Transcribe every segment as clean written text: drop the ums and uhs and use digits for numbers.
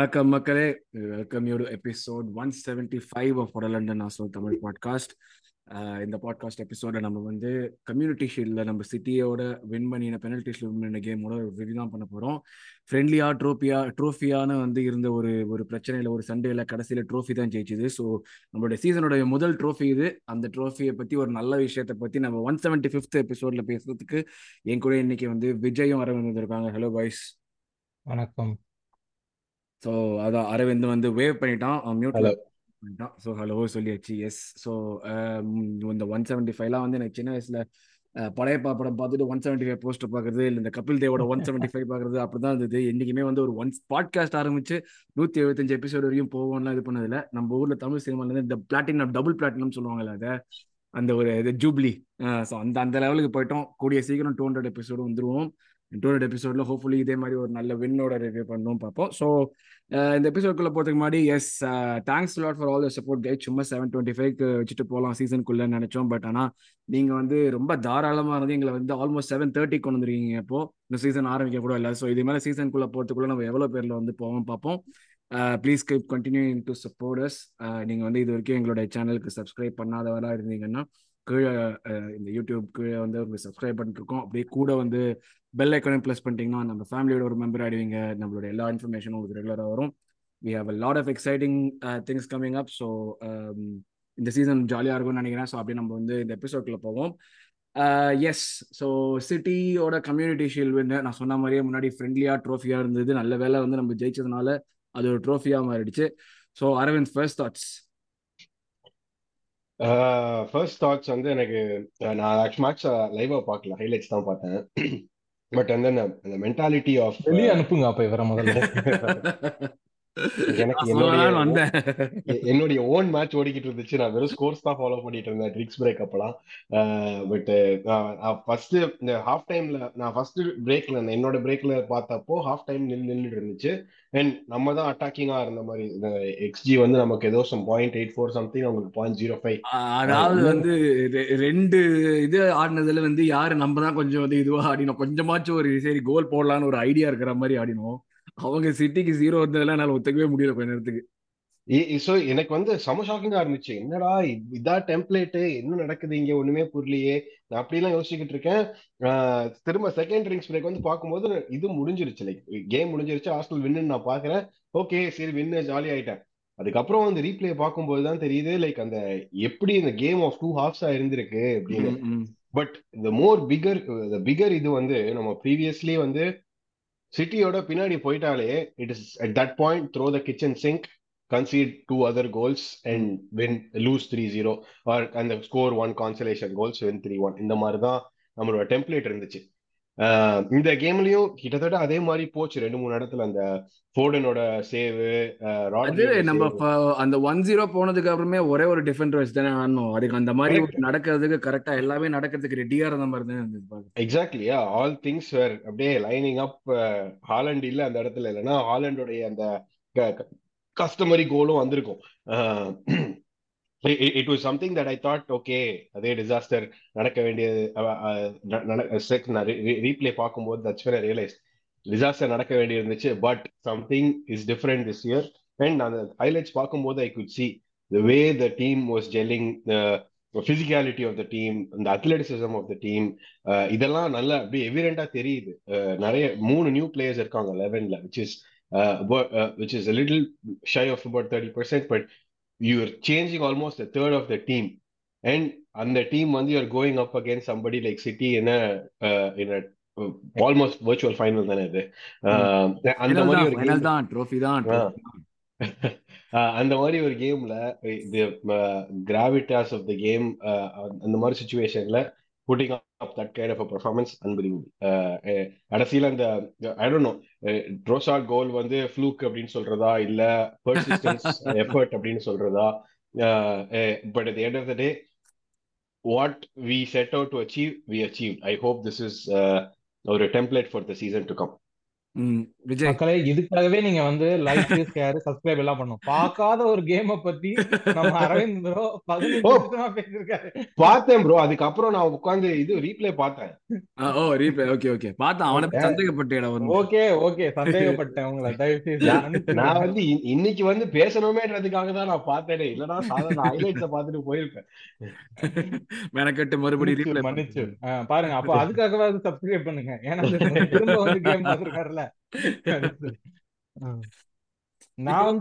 வணக்கம் மக்களே, welcome you to episode 175 of London astro Tamil podcast. இந்த பாட்காஸ்ட் எபிசோட நம்ம வந்து கம்யூனிட்டி ஷீல்டில் நம்ம சிட்டியோட வின் பண்ணின பெனல்டி ஷீல்ட் வின் பண்ணின கேமோட ஒரு ரிவ்யூ தான் பண்ண போகிறோம். ஃப்ரெண்ட்லியா ட்ரோஃபியான்னு வந்து இருந்த ஒரு பிரச்சனையில் ஒரு சண்டேல கடைசியில் ட்ரோஃபி தான் ஜெயிச்சுது. ஸோ நம்மளுடைய சீசனுடைய முதல் ட்ரோஃபி இது. அந்த ட்ரோஃபியை பற்றி ஒரு நல்ல விஷயத்தை பற்றி நம்ம 175 எபிசோடில் பேசுறதுக்கு என் கூட இன்னைக்கு வந்து விஜயும் அரவிந்த் வந்திருக்காங்க. ஹலோ பாய்ஸ், வணக்கம். ஸோ அதான் அரவிந்த் வந்து வேவ் பண்ணிட்டான், மியூட் பண்ணிட்டான். ஸோ ஹலோ சொல்லியாச்சு. எஸ், ஸோ இந்த 175 வந்து எனக்கு சின்ன வயசுல பழைய படம் பார்த்துட்டு 175 போஸ்டர் பார்க்குறது, இல்லை இந்த கபில் தேவோட 175 பார்க்குறது, அப்படிதான் இருந்தது. என்றைக்குமே வந்து ஒரு பாட்காஸ்ட் ஆரம்பிச்சு 175 எபிசோடு வரையும் போவோம்லாம் இது பண்ணதில்லை. நம்ம ஊர்ல தமிழ் சினிமாலேருந்து இந்த பிளாட்டினம், டபுள் பிளாட்டினம் சொல்லுவாங்கல்ல, அதை அந்த ஒரு இது ஜூப்ளி, ஸோ அந்த அந்த லெவலுக்கு போயிட்டோம். கூடிய சீக்கிரம் 200 எபிசோடு வந்துருவோம். 200 எபிசோட்ல ஹோப்ஃபுல்லி இதே மாதிரி ஒரு நல்ல வின்னோட ரிவ்யூ பண்ணணும் பார்ப்போம். ஸோ இந்த எபிசோட்குள்ள போறதுக்கு முன்னாடி yes, thanks lot for all the support guide. சும்மா 725 வச்சுட்டு போகலாம் சீசனுக்குள்ள நினைச்சோம். பட் ஆனால் நீங்க வந்து ரொம்ப தாராளமா இருந்து எங்களை வந்து ஆல்மோஸ்ட் 730 கொண்டு வந்துருக்கீங்க. இப்போ இந்த சீசன் ஆரம்பிக்க கூட இல்லை. ஸோ இது மாதிரி சீசனுக்குள்ள போறதுக்குள்ள நம்ம எவ்வளோ பேர்ல வந்து போவோம் பார்ப்போம். Please keep continue to support us. நீங்க வந்து இது வரைக்கும் எங்களுடைய சேனலுக்கு சப்ஸ்கிரைப் பண்ணாதவராக இருந்தீங்கன்னா கீழே இந்த யூடியூப் கீழே வந்து உங்களுக்கு சப்ஸ்கிரைப் பண்ணிட்டு இருக்கோம். அப்படியே கூட வந்து பெல் ஐக்கானையும் ப்ளஸ் பண்ணிட்டீங்கன்னா நம்ம ஃபேமிலியோட ஒரு மெம்பர் ஆகிடுவீங்க. நம்மளோட எல்லா இன்ஃபர்மேஷனும் உங்களுக்கு ரெகுலராக வரும். We have a lot of exciting things coming up. So இந்த சீசன் ஜாலியாக இருக்கும்னு நினைக்கிறேன். ஸோ அப்படியே நம்ம வந்து இந்த எபிசோட்ல போவோம். எஸ், ஸோ சிட்டியோட கம்யூனிட்டி ஷீல்ட் வின் நான் சொன்ன மாதிரியே முன்னாடி ஃப்ரெண்ட்லியாக ட்ரோஃபியாக இருந்தது. நல்ல வேலை வந்து நம்ம ஜெயிச்சதுனால அது ஒரு ட்ரோஃபியாக மாறிடுச்சு. So Aravind, first thoughts. First thoughts வந்து எனக்கு நான் ஆக்சுவலா லைவா பார்க்கல, ஹைலைட்ஸ் தான் பார்த்தேன். பட் வந்து அந்த மென்டாலிட்டி ஆஃப் வெளியே அனுப்புங்க அப்ப இவர முதல்ல எனக்கு என்னுடைய ஓன் மேட்ச் ஓடிக்கிட்டு இருந்துச்சு. நான் வெறும் ஸ்கோர்ஸ் தான் ஃபாலோ பண்ணிட்டு இருந்தேன், ட்ரிக்ஸ் பிரேக் அப்பெல்லாம். பட் ஃபர்ஸ்ட் இந்த ஹாஃப் டைம்ல நான் ஃபர்ஸ்ட் பிரேக்ல என்னோட பிரேக்ல பார்த்தப்போ ஹாஃப் டைம் நின்றுட்டு இருந்துச்சு. அண்ட் நம்ம தான் அட்டாக்கிங்கா இருந்த மாதிரி எக்ஸ்ஜி வந்து நமக்கு ஏதோ சம் 0.84 சம்திங், நமக்கு 0.05. அதாவது வந்து ரெண்டு இது ஆடினதுல வந்து யாரு நம்ம தான் கொஞ்சம் வந்து இதுவா ஆடினோம், கொஞ்சமாச்சும் ஒரு சரி கோல் போடலான்னு ஒரு ஐடியா இருக்கிற மாதிரி ஆடினோம். அவங்க சிட்டிக்கு 0 வந்ததுல என்னால ஒத்துக்கவே முடியல கொஞ்ச நேரத்துக்கு. சோ எனக்கு வந்து செம ஷாக்கிங்கா இருந்துச்சு, என்னடா இதா டெம்ப்ளேட், என்ன நடக்குது இங்க, ஒண்ணுமே புரியலையே. நான் அப்படிலாம் யோசிச்சுக்கிட்டு இருக்கேன். திரும்ப செகண்ட் ட்ரிங்க்ஸ் பிரேக் வந்து பார்க்கும்போது இது முடிஞ்சிருச்சு, லைக் கேம் முடிஞ்சிருச்சு, ஹாஸ்டல் வின்னு நான் பாக்குறேன். ஓகே சரி வின்னு, ஜாலி ஆயிட்டேன். அதுக்கப்புறம் வந்து ரீப்ளே பார்க்கும்போது தான் தெரியுது லைக் அந்த எப்படி இந்த கேம் ஆஃப் 2 halves இருந்திருக்கு அப்படின்னு. பட் இந்த பிகர் இது வந்து நம்ம ப்ரீவியஸ்லி வந்து சிட்டியோட பின்னாடி போயிட்டாலே it is at that point throw the kitchen sink, concede 2 other goals and win lose 3-0 or அந்த ஸ்கோர் 1 consolation goals வின் 3-1. இந்த மாதிரி தான் நம்மளோட டெம்ப்ளேட் இருந்துச்சு. இந்த கேம்லயும் கிட்டத்தட்ட அதே மாதிரி போச்சு. 2-3 இடத்துல அந்த ஃபோர்டனோட சேவ், ராட்ரி நம்ம அந்த 1-0 போனதுக்கு அப்புறமே ஒரே ஒரு டிஃபெண்டர் வச்சு தானே ஆடணும். அதுக்கு அந்த மாதிரி நடக்கிறதுக்கு கரெக்டா எல்லாமே நடக்கிறதுக்கு ரெடியா இருந்த மாதிரி தான் இருந்தது. எக்ஸாக்ட்லி, ஆல் திங்ஸ் வேர் அப்படியே லைனிங் அப். ஹாலண்ட் இல்ல அந்த இடத்துல, இல்லைன்னா ஹாலண்டோடைய அந்த கஸ்டமரி கோலும் வந்திருக்கும். It was something that I thought, okay, அதே டிசாஸ்டர் நடக்க வேண்டியது. ரீப்ளே பார்க்கும்போது that's when I realized disaster நடக்க வேண்டியது இருந்துச்சு. But something is different this year. And அந்த ஹைலைட்ஸ் பார்க்கும்போது I could see the way the team was gelling, the physicality of the team, the athleticism of the team. இதெல்லாம் நல்லா அப்படியே எவிடென்ட்டா தெரியுது. நிறைய 3 நியூ பிளேயர்ஸ் இருக்காங்க 11ல, which is a little shy of about 30%, but you are changing almost a third of the team, and on the team when you are going up against somebody like City in a almost virtual final than it and the mari or final dhaan trophy dhaan and the mari or game la the gravitas of the game and the mari situation la putting up that kind of a performance unbelievable. Adasiel and the I don't know Trossard goal வந்து fluke அப்படினு சொல்றதா இல்ல persistence effort அப்படினு சொல்றதா, but at the end of the day what we set out to achieve we achieved. I hope this is a template for the season to come. Vijay மக்களே, இதுக்காகவே நீங்க like, share, subscribe எல்லாம் பண்ணும். பார்க்காத ஒரு கேமை பத்தி நம்ம அரவிந்த் ப்ரோ 15 நிமிஷமா பேசிருக்காரு. பார்த்தேன் ப்ரோ, அதுக்கப்புறம் நான் உட்கார்ந்து இது ரீப்ளே பார்த்தேன். ஓ ரீப்ளே, ஓகே ஓகே பார்த்தேன். அவனை சந்தேகப்பட்டேன். ஓகே ஓகே, சந்தேகப்பட்டேன் உங்களை, தயவுசெய்து. நான் இன்னைக்கு பேசணுமேன்றதுக்காக தான் நான் பார்த்தேனே, இல்லைன்னா சாதாரண ஹைலைட்ஸை பார்த்துட்டு போயிருப்பேன். மெனக்கட்டு மறுபடியும் ரீப்ளே பண்ணிச்சு பாருங்க. அப்போ அதுக்காகவே சப்ஸ்கிரைப் பண்ணுங்க, ஏன்னா திரும்ப கேம் பார்த்துருக்காருல. நான்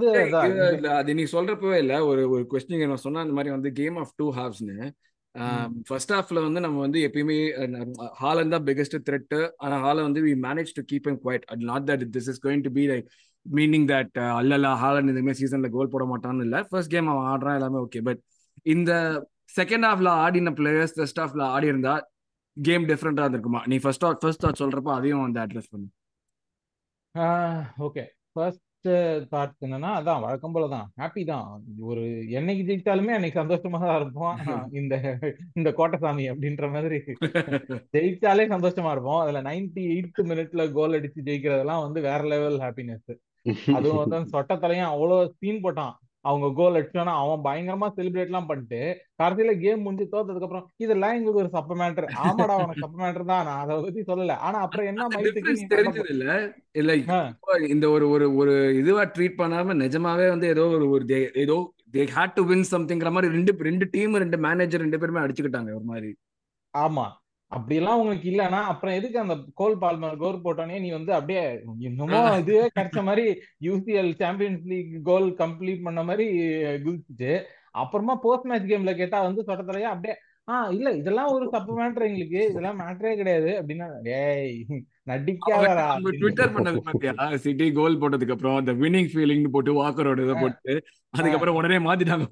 அது நீ சொல்றப்பவே இல்ல, ஒரு ஒரு குவெஸ்டின் நான் சொன்ன அந்த மாதிரி கேம் ஆஃப் டூ ஹாஃப்ஸ்னு. ஃபர்ஸ்ட் ஹாஃப்ல நம்ம எப்பயுமே ஹாலண்ட் தான் பிகெஸ்ட் த்ரெட். ஆனா Haaland we managed to keep him quiet. Not that this is going to be like meaning that அல்லலா ஹாலண்ட் இந்த மாதிரி சீசன்ல கோல் போட மாட்டான்னு இல்ல. ஃபர்ஸ்ட் கேம் அவன் ஆடுறான், எல்லாமே ஓகே. பட் இந்த செகண்ட் ஹாஃப்ல ஆடின பிளேயர்ஸ் ஃபர்ஸ்ட் ஹாஃப்ல ஆடி இருந்தா கேம் டிஃப்ரெண்டா இருக்குமா? நீ ஃபர்ஸ்ட் ஹாஃப் சொல்றப்ப அதையும் அட்ரஸ் பண்ணு. ஓகே, ஃபர்ஸ்ட் தாட்ஸ் என்னன்னா, அதான் வழக்கம் போலதான், ஹாப்பி தான். ஒரு என்னைக்கு ஜெயிச்சாலுமே அன்னைக்கு சந்தோஷமா தான் இருப்போம். இந்த கோட்டசாமி அப்படின்ற மாதிரி ஜெயிச்சாலே சந்தோஷமா இருப்போம். அதுல 98th மினிட்ல கோல் அடிச்சு ஜெயிக்கிறதெல்லாம் வேற லெவல் ஹாப்பினஸ். அதுவும் சொட்டத்தலையும் அவ்வளவு சீன் போட்டான். அவங்க கோல் அடிச்சோன்னா அவன் பயங்கரமா செலிப்ரேட் எல்லாம் பண்ணிட்டு கடைசியில கேம் முடிஞ்சு தோத்ததுக்கு அப்புறம் இதெல்லாம் எங்களுக்கு ஒரு சப்ப மேட்டர். ஆமாடா, அவனுக்கு சப்ப மேட்டர் தான், நான் அதை பத்தி சொல்லல. ஆனா அப்புறம் என்ன மைத்துக்கு தெரிஞ்சது இல்ல, இந்த ஒரு இதுவா ட்ரீட் பண்ணாம நிஜமாவே ஏதோ ஒரு ஏதோ they had to win somethingற மாதிரி ரெண்டு டீம், ரெண்டு மேனேஜர், ரெண்டு பேருமே அடிச்சுக்கிட்டாங்க ஒரு மாதிரி. ஆமா, அப்படியெல்லாம் உங்களுக்கு இல்லைன்னா அப்புறம் எதுக்கு அந்த கோல் பால்மர் கோல் போட்டோன்னே நீ அப்படியே இன்னமும் இதுவே கிடைச்ச மாதிரி UCL champions league goal complete பண்ண மாதிரி குதிச்சுட்டு அப்புறமா போஸ்ட் மேட்ச் கேம்ல கேட்டா சொட்டத்திலேயே அப்படியே இல்ல இதெல்லாம் ஒரு சப்ப மேட்டர், எங்களுக்கு இதெல்லாம் மேட்டரே கிடையாது அப்படின்னா ஏய் நடிக்காதடா. ட்விட்டர் பண்ணது பாத்தியா, சிட்டி கோல் போட்டதுக்கு அப்புறம் அந்த வின்னிங் ஃபீலிங் போட்டு வாக்கரோட இதை போட்டு அதுக்கப்புறம் உடனே மாத்திட்டாங்க.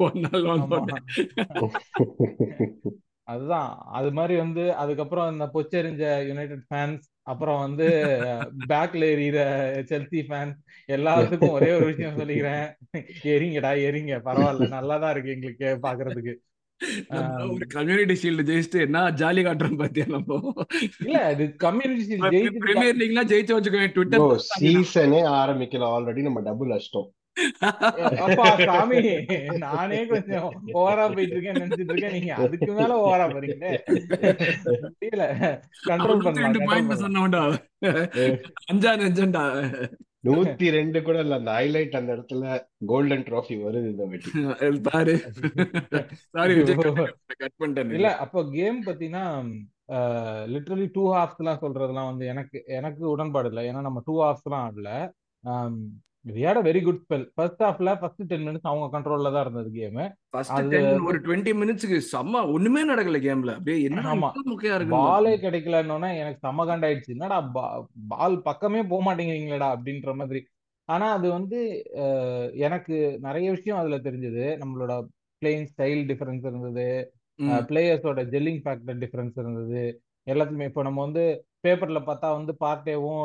அதுதான் அது மாதிரி அதுக்கப்புறம் இந்த பொச்சரிஞ்ச யுனைடெட் ஃபேன்ஸ், அப்புறம் பேக்ல எறிகிற செல்சி ஃபேன்ஸ் எல்லாத்துக்கும் ஒரே ஒரு விஷயம் சொல்லிக்கிறேன், எரிங்கடா எரிங்க, பரவாயில்ல நல்லாதான் இருக்கு எங்களுக்கு பாக்குறதுக்கு. கம்யூனிட்டி ஷீல்டு ஜெயிச்சுட்டு என்ன ஜாலி காட்டுறோம் பாத்தியா நம்ம. இல்ல அது கம்யூனிட்டி ஷீல்டு ஜெயிச்சு பிரீமியர் லீக்னா ஜெயிச்சு வச்சுக்கோங்க, ட்விட்டர் சீசனே ஆரம்பிக்கல, ஆல்ரெடி நம்ம டபுள் அஷ்டம். அப்பா சாமி, நானே கொஞ்சம் ஓவரா போயிட்டு இருக்கேன் நினைச்சிட்டு இருக்கேன், நீங்க அதுக்கு மேல ஓவரா போறீங்களே, புரியல, கண்ட்ரோல் பண்ணுங்க. 102 கூட இல்ல, அந்த ஹைலைட் அந்த இடத்துல கோல்டன் ட்ராஃபி வருது இந்த வெட்டி பாரு. சாரி விஜய், கட் பண்ணிட்டேன். இல்ல அப்போ கேம் பத்தினா லிட்டரலி டூ ஹாஃப்ஸ் எல்லாம் சொல்றதுலாம் எனக்கு உடன்பாடு இல்லை. ஏன்னா நம்ம டூ ஹாஃப்ஸ் எல்லாம் ஆடல. Very good spell. ஃபர்ஸ்ட் ஹாஃப்ல ஃபர்ஸ்ட் 10 மினிட்ஸ் அவங்க கண்ட்ரோல்ல தான் இருந்தது கேம். அது ஒரு 20 மினிட்ஸ்க்கு செம்ம ஒண்ணுமே நடக்கல கேம்ல, அப்படியே என்ன முக்கியா இருக்கு, பாலே கிடைக்கலன்னோனே எனக்கு செம்ம காண்டாயிடுச்சு, என்னடா பால் பக்கமே போக மாட்டேங்கிறீங்களா அப்படின்ற மாதிரி. ஆனா அது எனக்கு நிறைய விஷயம் அதுல தெரிஞ்சது. நம்மளோட பிளேயிங் ஸ்டைல் டிஃபரன்ஸ் இருந்தது, பிளேயர்ஸோட ஜெல்லிங் ஃபேக்டர் டிஃபரன்ஸ் இருந்தது, எல்லாத்துக்குமே. இப்போ நம்ம பேப்பர்ல பார்த்தா பார்ட்டேவும்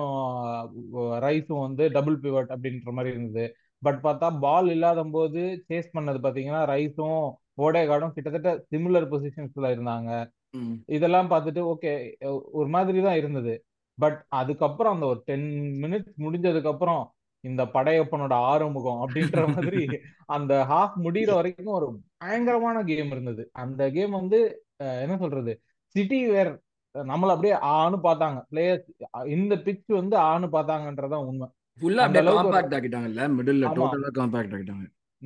ரைஸும் டபுள் பிவட் அப்படின்ற மாதிரி இருந்தது. பட் பார்த்தா பால் இல்லாத போது சேஸ் பண்ணது பாத்தீங்கன்னா ரைஸும் ஓடேகார்டும் கிட்டத்தட்ட சிமிலர் பொசிஷன்ஸ்ல இருந்தாங்க. இதெல்லாம் பார்த்துட்டு ஓகே ஒரு மாதிரி தான் இருந்தது. பட் அதுக்கப்புறம் அந்த ஒரு 10 மினிட்ஸ் முடிஞ்சதுக்கு அப்புறம் இந்த படையப்பனோட ஆறுமுகம் அப்படின்ற மாதிரி அந்த ஹாஃப் முடிகிற வரைக்கும் ஒரு பயங்கரமான கேம் இருந்தது. அந்த கேம் என்ன சொல்றது, சிட்டி வேர் நம்மள அப்படியே ஆணு பார்த்தாங்க பிளேயர்ஸ், இந்த பிச் ஆணு பார்த்தாங்கன்றதான் உண்மை.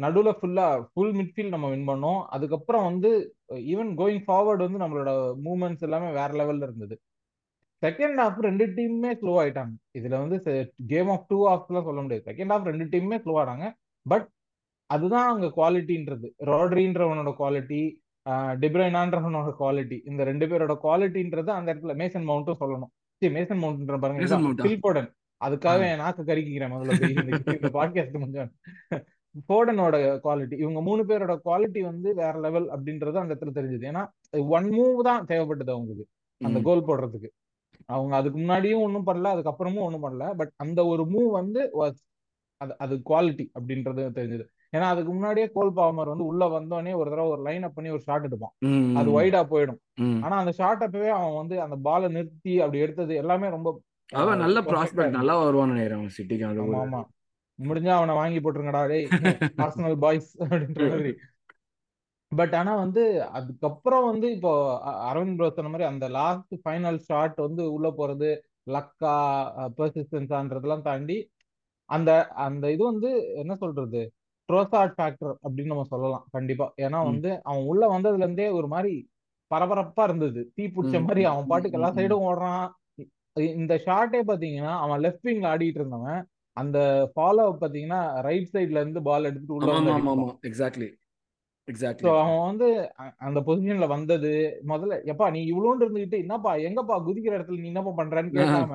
நடுவுல ஃபுல்லா ஃபுல் மிட்ஃபீல்ட் நம்ம வின் பண்ணோம். அதுக்கப்புறம் ஈவன் கோயிங் ஃபார்வர்டு நம்மளோட மூவ்மெண்ட்ஸ் எல்லாமே வேற லெவல்ல இருந்தது. செகண்ட் ஹாஃப் ரெண்டு டீமுமே ஸ்லோ ஆயிட்டாங்க. இதுல கேம் ஆஃப் டூ ஹாஃப்லாம் சொல்ல முடியாது. செகண்ட் ஹாஃப் ரெண்டு டீமுமே ஸ்லோ ஆனாங்க. பட் அதுதான் அவங்க குவாலிட்டின்றது, ரோட்ரின்றவனோட குவாலிட்டி, டிப்ரோயினான்றவனோட குவாலிட்டி, இந்த ரெண்டு பேரோட குவாலிட்டின்றது அந்த இடத்துல மேசன் மவுண்டும் சொல்லணும். மேசன் மவுண்ட் பாருங்க, ஃபில் போடன், அதுக்காக நாக்கு கறிக்கிறேன் முதல்ல பாட்காஸ்ட் கொஞ்சம். போடனோட குவாலிட்டி, இவங்க மூணு பேரோட குவாலிட்டி வேற லெவல் அப்படின்றது அந்த இடத்துல தெரிஞ்சது. ஏன்னா ஒன் மூவ் தான் தேவைப்பட்டது அவங்களுக்கு அந்த கோல் போடுறதுக்கு. அவங்க அதுக்கு முன்னாடியும் ஒன்றும் பண்ணல, அதுக்கப்புறமும் ஒன்றும் பண்ணல. பட் அந்த ஒரு மூவ் அது குவாலிட்டி அப்படின்றது தெரிஞ்சது. ஏன்னா அதுக்கு முன்னாடியே கோல் பாமர் உள்ள வந்தோடனே ஒரு தடவை ஒரு லைன் அப் பண்ணி ஒரு ஷாட் எடுப்பான், அது வைடா போயிடும். ஆனா அந்த ஷாட் அப்பவே அவன் அந்த பாலை நிறுத்தி அப்படி எடுத்தது எல்லாமே ரொம்ப அவன் நல்ல ப்ராஸ்பெக்ட், நல்லா வருவான்னு நினைக்கிறேன் சிட்டிக்கு. ஆமா ஆமா, முடிஞ்சா அவனை வாங்கி போட்டுருங்கடா டேய் ஆர்சனல் பாய்ஸ் அப்படின்ற மாதிரி. பட் ஆனா வந்து அதுக்கப்புறம் வந்து இப்போ அரவிந்த் ப்ரோ சொன்ன மாதிரி அந்த லாஸ்ட் ஃபைனல் ஷாட் வந்து உள்ள போறது லக்கா பெர்சிஸ்டன்ஸான்றதெல்லாம் தாண்டி அந்த அந்த இது வந்து என்ன சொல்றது ட்ரோசாட் ஃபேக்டர் அப்படின்னு நம்ம சொல்லலாம் கண்டிப்பா. ஏன்னா வந்து அவன் உள்ள வந்ததுல இருந்தே ஒரு மாதிரி பரபரப்பா இருந்தது, தீ பிடிச்ச மாதிரி. அவன் பாட்டுக்கு எல்லா சைடும் ஓடுறான். இந்த ஷார்ட்டே பாத்தீங்கன்னா அவன் லெஃப்ட் விங்ல ஆடிட்டு இருந்தவன் அந்த ஃபாலோ பாத்தீங்கன்னா ரைட் சைட்ல இருந்து பால் எடுத்துட்டு உள்ள. Exactly exactly. அவன் வந்து அந்த பொசிஷன்ல வந்தது முதல்ல எப்பா நீ இவ்வளோன்னு இருந்துகிட்டு என்னப்பா எங்கப்பா குதிக்கிற இடத்துல நீ என்னப்பா பண்றான்னு கேட்காம,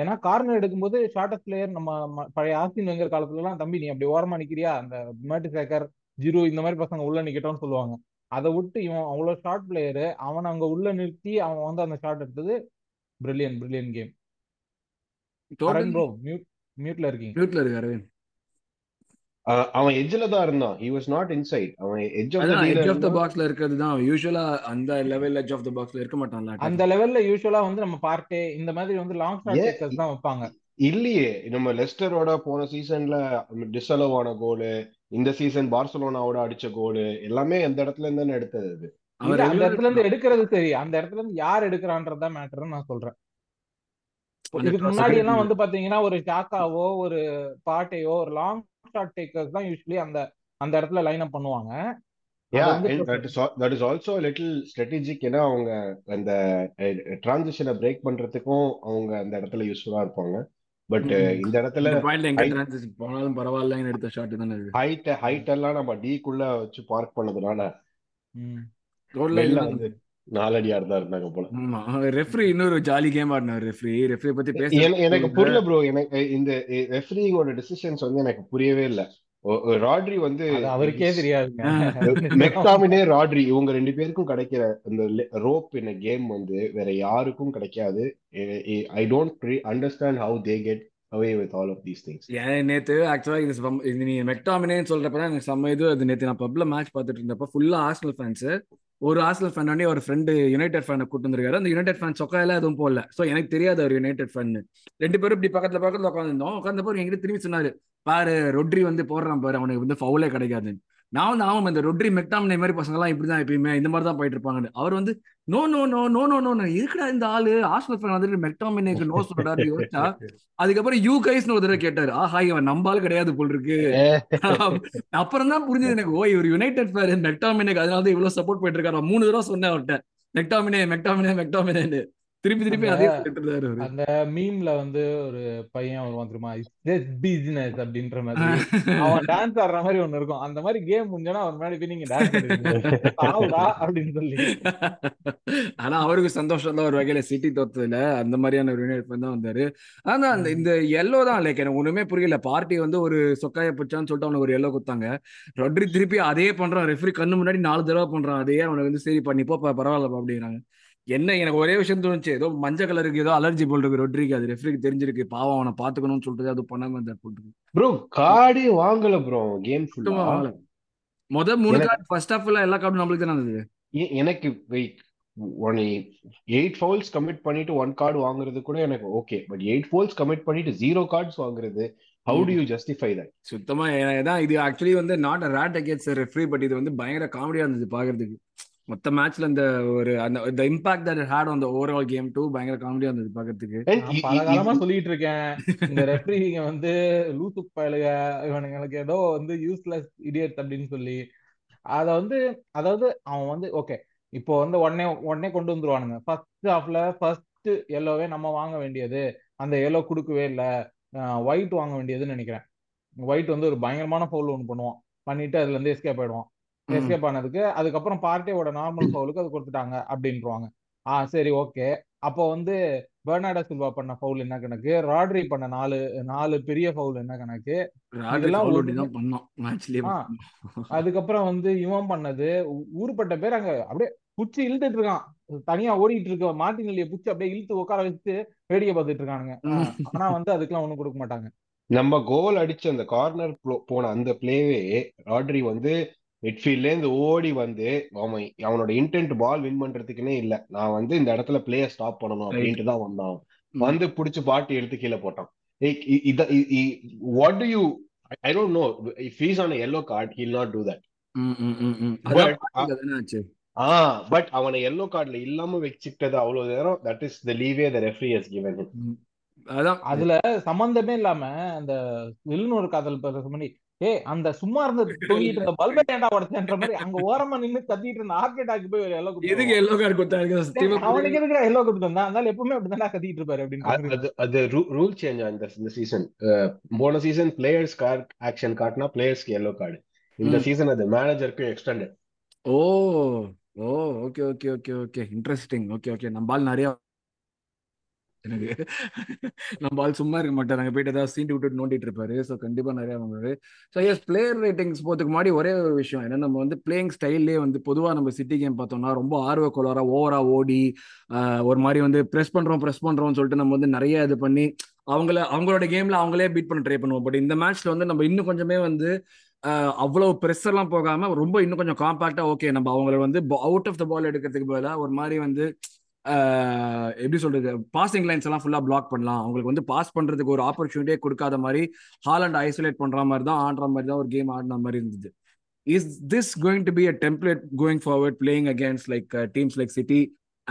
ஏன்னா கார்னர் எடுக்கும்போது ஷார்டஸ்ட் பிளேயர் நம்ம பழைய ஆஸ்தின் வெங்கர் காலத்துல எல்லாம் தம்பி நீ அப்படி ஓரமா நிக்கிறியா அந்த மேட்டு சேக்கர் ஜீரோ இந்த மாதிரி பசங்க உள்ள நிக்கட்டோம்னு சொல்லுவாங்க. அதை விட்டு இவன் அவ்வளோ ஷார்ட் பிளேயரு அவன் அங்க உள்ள நிறுத்தி அவன் வந்து அந்த ஷார்ட் எடுத்தது பிரில்லியன் பிரில்லியன் கேம். மியூட்ல இருக்கீங்க, மியூட்ல இருக்கு அரவிந்த். அவன் எட்ஜ்ல தான் இருந்தான், ஹி வாஸ் நாட் இன்சைட். அவன் எட்ஜ் ஆஃப் தி பாக்ஸ்ல இருக்குது தான். யூசுவலா அந்த லெவல் எட்ஜ் ஆஃப் தி பாக்ஸ்ல இருக்க மாட்டான்ல. அந்த லெவல்ல யூசுவலா வந்து நம்ம பார்ட்டி இந்த மாதிரி வந்து லாங் ஷாட் டேக்கர்ஸ் தான் வைப்பாங்க. இல்லையே நம்ம லெஸ்டரோட போன சீசன்ல டிசலோவான கோல், இந்த சீசன் பார்சிலோனாவோட அடிச்ச கோல் எல்லாமே அந்த இடத்துல இருந்து தான் எடுத்தது. அது அந்த இடத்துல இருந்து எடுக்கிறது சரி, அந்த இடத்துல இருந்து யார் எடுக்கிறான்றதா மேட்டர் நான் சொல்றேன். இதுக்கு முன்னாடி எல்லாம் வந்து பாத்தீங்கன்னா ஒரு சாக்காவோ ஒரு பார்ட்டையோ ஒரு லாங் ஷாட் டேக்கர்ஸ் தான் யூசுவலி அந்த அந்த இடத்துல லைன் அப் பண்ணுவாங்க. ஏன்னா அவங்க அந்த டிரான்சிஷனை பிரேக் பண்றதுக்கும் அவங்க அந்த இடத்துல யூஸ்ஃபுல்லா இருப்பாங்க. பட் இந்த இடத்துல போனாலும் பரவாயில்ல எடுத்த ஷாட் தானே ஹைட் எல்லாம் நம்ம டீக்குள்ள வச்சு பார்க் பண்ணதுனால நாலடியா தான் இருந்தாங்க போல. ரெஃப்ரி இன்னொரு ஜாலி கேம் ஆடினாரு. ரெஃப்ரி பத்தி பேச எனக்கு புரியல ப்ரோ. எனக்கு இந்த ரெஃப்ரியோட டிசிஷன்ஸ் வந்து எனக்கு புரியவே இல்லை. ராட்ரி வந்து அவருக்கே தெரியாது. மெக்டாமினே ராட்ரி இவங்க ரெண்டு பேருக்கும் கிடைக்கிற இந்த ரோப் இந்த கேம் வந்து வேற யாருக்கும் கிடைக்காது. I don't understand how they get away with all of these things. நேத்து ஆக்சுவலா இது நீ மெக்டாமினேன்னு சொல்றப்பதான் எனக்கு செம்ம இது. அது நேத்து நான் பப்ல மேட்ச் பார்த்துட்டு இருந்தப்ப ஃபுல்லா ஆர்சனல் ஃபேன்ஸ், ஒரு ஆர்சனல் ஃபேன் உடனே ஒரு ஃப்ரெண்டு யுனைடெட் ஃபேனை கூட்டு வந்திருக்காரு. அந்த யுனைடெட் ஃபேன் சொக்காயெல்லாம் எதுவும் போடல. சோ எனக்கு தெரியாது ஒரு யுனைடெட் ஃபேன். ரெண்டு பேரும் இப்படி பக்கத்துல பக்கத்துல உட்காந்துருந்தோம். உட்காந்தப்போ எங்கிட்ட திரும்பி சொன்னாரு பாரு ரொட்ரி வந்து போடுறான் பாரு அவனுக்கு வந்து ஃபவுலே கிடைக்காது. நான் வந்து ஆமாம் இந்த ரொட்ரி மெக்டாமினே மாதிரி பசங்கள்லாம் இப்படிதான் எப்பயுமே இந்த மாதிரி தான் போயிட்டு இருப்பாங்க. அவர் வந்து no no no no no no இருக்குடா இந்த ஆளு ஆஸ்பல் ஃபேன் வந்துட்டு மெக்டாமினேக்கு நோ சொல்றாரு யோசிச்சா. அதுக்கப்புறம் யூ கைஸ்னு ஒருத்தர கேட்டாரு. ஆஹா இவன் நம்பால் கிடையாது போல் இருக்கு. அப்புறம் தான் புரிஞ்சது எனக்கு ஓ இவர் யுனைடெட் ஃபேன் மெக்டாமினேக்கு அதனால தான் இவ்வளவு சப்போர்ட் போயிட்டு இருக்காரு. 3 தடவை சொன்னேன் அவர்கிட்ட மெக்டாமினே மெக்டாமினே மெக்டாமினேன்னு திருப்பி திருப்பி அதே சொல்லிட்டு. அந்த மீம்ல வந்து ஒரு பையன் வருவான் தெரியுமா பிசினஸ் அப்படின்ற மாதிரி அவன் டான்ஸ் ஆடுற மாதிரி ஒண்ணு இருக்கும். அந்த மாதிரி கேம் முடிஞ்சோன்னா அவர் முன்னாடி போய் நீங்க டான்ஸ் ஆகுடா அப்படின்னு சொல்லி. ஆனா அவருக்கு சந்தோஷம் தான் ஒரு வகையில சிட்டி தோத்ததுல. அந்த மாதிரியான ஒரு யூனிட் தான் வந்தாரு. ஆனா அந்த இந்த எல்லோ தான் லைக் எனக்கு ஒண்ணுமே புரியல. பார்ட்டி வந்து ஒரு சொக்காய பிடிச்சான்னு சொல்லிட்டு அவனுக்கு ஒரு எல்லோ கொடுத்தாங்க. ரொட்ரி திருப்பி அதே பண்றான். ரெஃப்ரி கண்ணு முன்னாடி 4 தடவை பண்றான் அதே. அவனுக்கு வந்து சரி பண்ணிப்போ பரவாயில்லப்பா அப்படிங்கிறாங்க. என்ன எனக்கு ஒரே விஷயம் தோணுச்சு ஏதோ மஞ்சள் கலருக்கு ஏதோ அலர்ஜி போல் இருக்கு ரொட்ரிக்கு. அது ரெஃப்ரிக்கு தெரிஞ்சிருக்கு பாவம் அவனை பாத்துக்கணும்னு சொல்றது அது பண்ணாம இருந்தா போட்டு. ப்ரோ கார்டு வாங்கல ப்ரோ கேம் ஃபுல்லா. முதல் 3 கார்டு ஃபர்ஸ்ட் ஆஃப் எல்லாம் எல்லா கார்டும் நம்மளுக்கு தான் இருந்தது. எனக்கு 8 ஃபவுல்ஸ் கமிட் பண்ணிட்டு 1 கார்டு வாங்குறது கூட எனக்கு ஓகே. பட் 8 ஃபவுல்ஸ் கமிட் பண்ணிட்டு 0 கார்ட்ஸ் வாங்குறது how do you justify that? சுத்தமா ஏதான் இது ஆக்சுவலி வந்து not a rat against the referee but இது வந்து பயங்கர காமெடியா இருந்தது பாக்குறதுக்கு. மொத்த மேட்ச்ல அந்த ஒரு அந்த impact that it had on the overall game two பயங்கர காமெடியா இருந்தது பாக்கிறதுக்கு. பல காலமா சொல்லிட்டு இருக்கேன் இந்த ரெஃப்ரிங்க வந்து லூசு பயலுக இவனுங்களுக்கு ஏதோ வந்து யூஸ்லெஸ் இடியட் அப்படின்னு சொல்லி அத வந்து அதாவது அவன் வந்து ஓகே இப்போ வந்து உடனே கொண்டு வந்துருவானுங்க. ஃபர்ஸ்ட் ஹாஃப்ல ஃபர்ஸ்ட் எல்லோவே நம்ம வாங்க வேண்டியது அந்த எல்லோ கொடுக்கவே இல்லை. ஒயிட் வாங்க வேண்டியதுன்னு நினைக்கிறேன். ஒயிட் வந்து ஒரு பயங்கரமான ஃபவுல் ஒன்று பண்ணுவான். பண்ணிட்டு அதுல இருந்து எஸ்கேப் ஆயிடுவான். எஸ்கேப் ஆனதுக்கு அதுக்கப்புறம் பார்ட்டியோட நார்மல் ஃபவுலுக்கு அது கொடுத்துட்டாங்க அப்படின்றாங்க. சரி ஓகே. அப்போ வந்து பெர்னார்டோ சில்வா பண்ண ஃபவுல் என்ன கணக்கு, ராட்ரி பண்ண 4 பெரிய ஃபவுல் என்ன கணக்கு, அதுக்கப்புறம் வந்து இவன் பண்ணது ஊர்பட்ட பேர் அங்க அப்படியே புச்சு இழுத்துட்டு இருக்கான். தனியா ஓடிட்டு இருக்க மார்டினெல்லியை புச்சு அப்படியே இழுத்து உட்கார வச்சு வேடிக்கை பார்த்துட்டு இருக்கானுங்க. ஆனா வந்து அதுக்கெல்லாம் ஒண்ணும் கொடுக்க மாட்டாங்க. நம்ம கோல் அடிச்சு அந்த கார்னர் போன அந்த பிளேவே ராட்ரி வந்து மிட்ஃபீல்ட்ல இருந்து ஓடி வந்து அவனோட இன்டென்ட் பால் வின் பண்றதுக்குன்னே இல்ல, நான் வந்து இந்த இடத்துல பிளேயர் ஸ்டாப் பண்ணணும் அப்படின்ட்டு தான் வந்தான். வந்து பிடிச்சு பாட்டி எடுத்து கீழே போட்டான். What do you, I don't know if he's on a yellow card he will not do that. But அவனை எல்லோ கார்ட்ல இல்லாம வச்சுக்கிட்டது அவ்வளவு நேரம், that is the leeway the referee has given him. அதான் அதுல சம்பந்தமே இல்லாம அந்த வில்னூர் காதல் பண்ணி ஏய் அந்த சும்மா இருந்து தூங்கிட்டு இருந்த பல்பை ஏண்டா உடைச்சன்ற மாதிரி அங்க ஓரமா நின்னு கத்திட்டு இருந்த ஆர்கேட்டாக்கு போய் எல்லோ கார்டு எதுக்கு எல்லோ கார்டு கொடுத்தாங்க, அவனுக்கு எதுக்கு எல்லோ கார்டு கொடுத்தா, அதனால எப்பவுமே அப்படி தான் கத்திட்டு இருப்பாரு அப்படின்னு. அது ரூல் சேஞ்ச் ஆன இந்த சீசன். போன சீசன் பிளேயர்ஸ் கார்டு ஆக்ஷன் கார்டுனா பிளேயர்ஸ்க்கு எல்லோ கார்டு, இந்த சீசன் அது மேனேஜருக்கு extended. Oh oh okay okay okay okay interesting. Okay okay நம்ம ஆள் நிறைய எனக்கு நம்ம ஆள் சும்மா இருக்க மாட்டார், நாங்கள் போயிட்டு ஏதாவது சீண்டி விட்டுட்டு நோண்டிட்டு இருப்பாரு. ஸோ கண்டிப்பாக நிறையா வாங்குவாரு. ஸோ எஸ் பிளேயர் ரேட்டிங்ஸ் போகிறதுக்கு முன்னாடி ஒரே ஒரு விஷயம் ஏன்னா நம்ம வந்து பிளேயிங் ஸ்டைல்லே வந்து பொதுவாக நம்ம சிட்டி கேம் பார்த்தோம்னா ரொம்ப ஆர்வக்கோளாராக ஓவராக ஓடி ஒரு மாதிரி வந்து ப்ரெஸ் பண்ணுறோம்னு சொல்லிட்டு நம்ம வந்து நிறைய இது பண்ணி அவங்களோட கேமில் அவங்களே பீட் பண்ண ட்ரை பண்ணுவோம். பட் இந்த மேட்ச்சில் வந்து நம்ம இன்னும் கொஞ்சமே வந்து அவ்வளவு ப்ரெஷர்லாம் போகாம ரொம்ப இன்னும் கொஞ்சம் காம்பாக்டா ஓகே நம்ம அவங்களை வந்து அவுட் ஆஃப் த பால் எடுக்கிறதுக்கு பதிலாக ஒரு மாதிரி வந்து எப்படி சொல்றது பாசிங் லைன்ஸ் எல்லாம் ஃபுல்லா பிளாக் பண்ணலாம், அவங்களுக்கு வந்து பாஸ் பண்றதுக்கு ஒரு ஆப்பர்ச்சுனிட்டியே கொடுக்காத மாதிரி ஹாலண்ட் ஐசோலேட் பண்ற மாதிரி தான் ஆடுற மாதிரி தான் ஒரு கேம் ஆடுற மாதிரி இருந்தது. Is this going to be a template going forward playing against like teams like City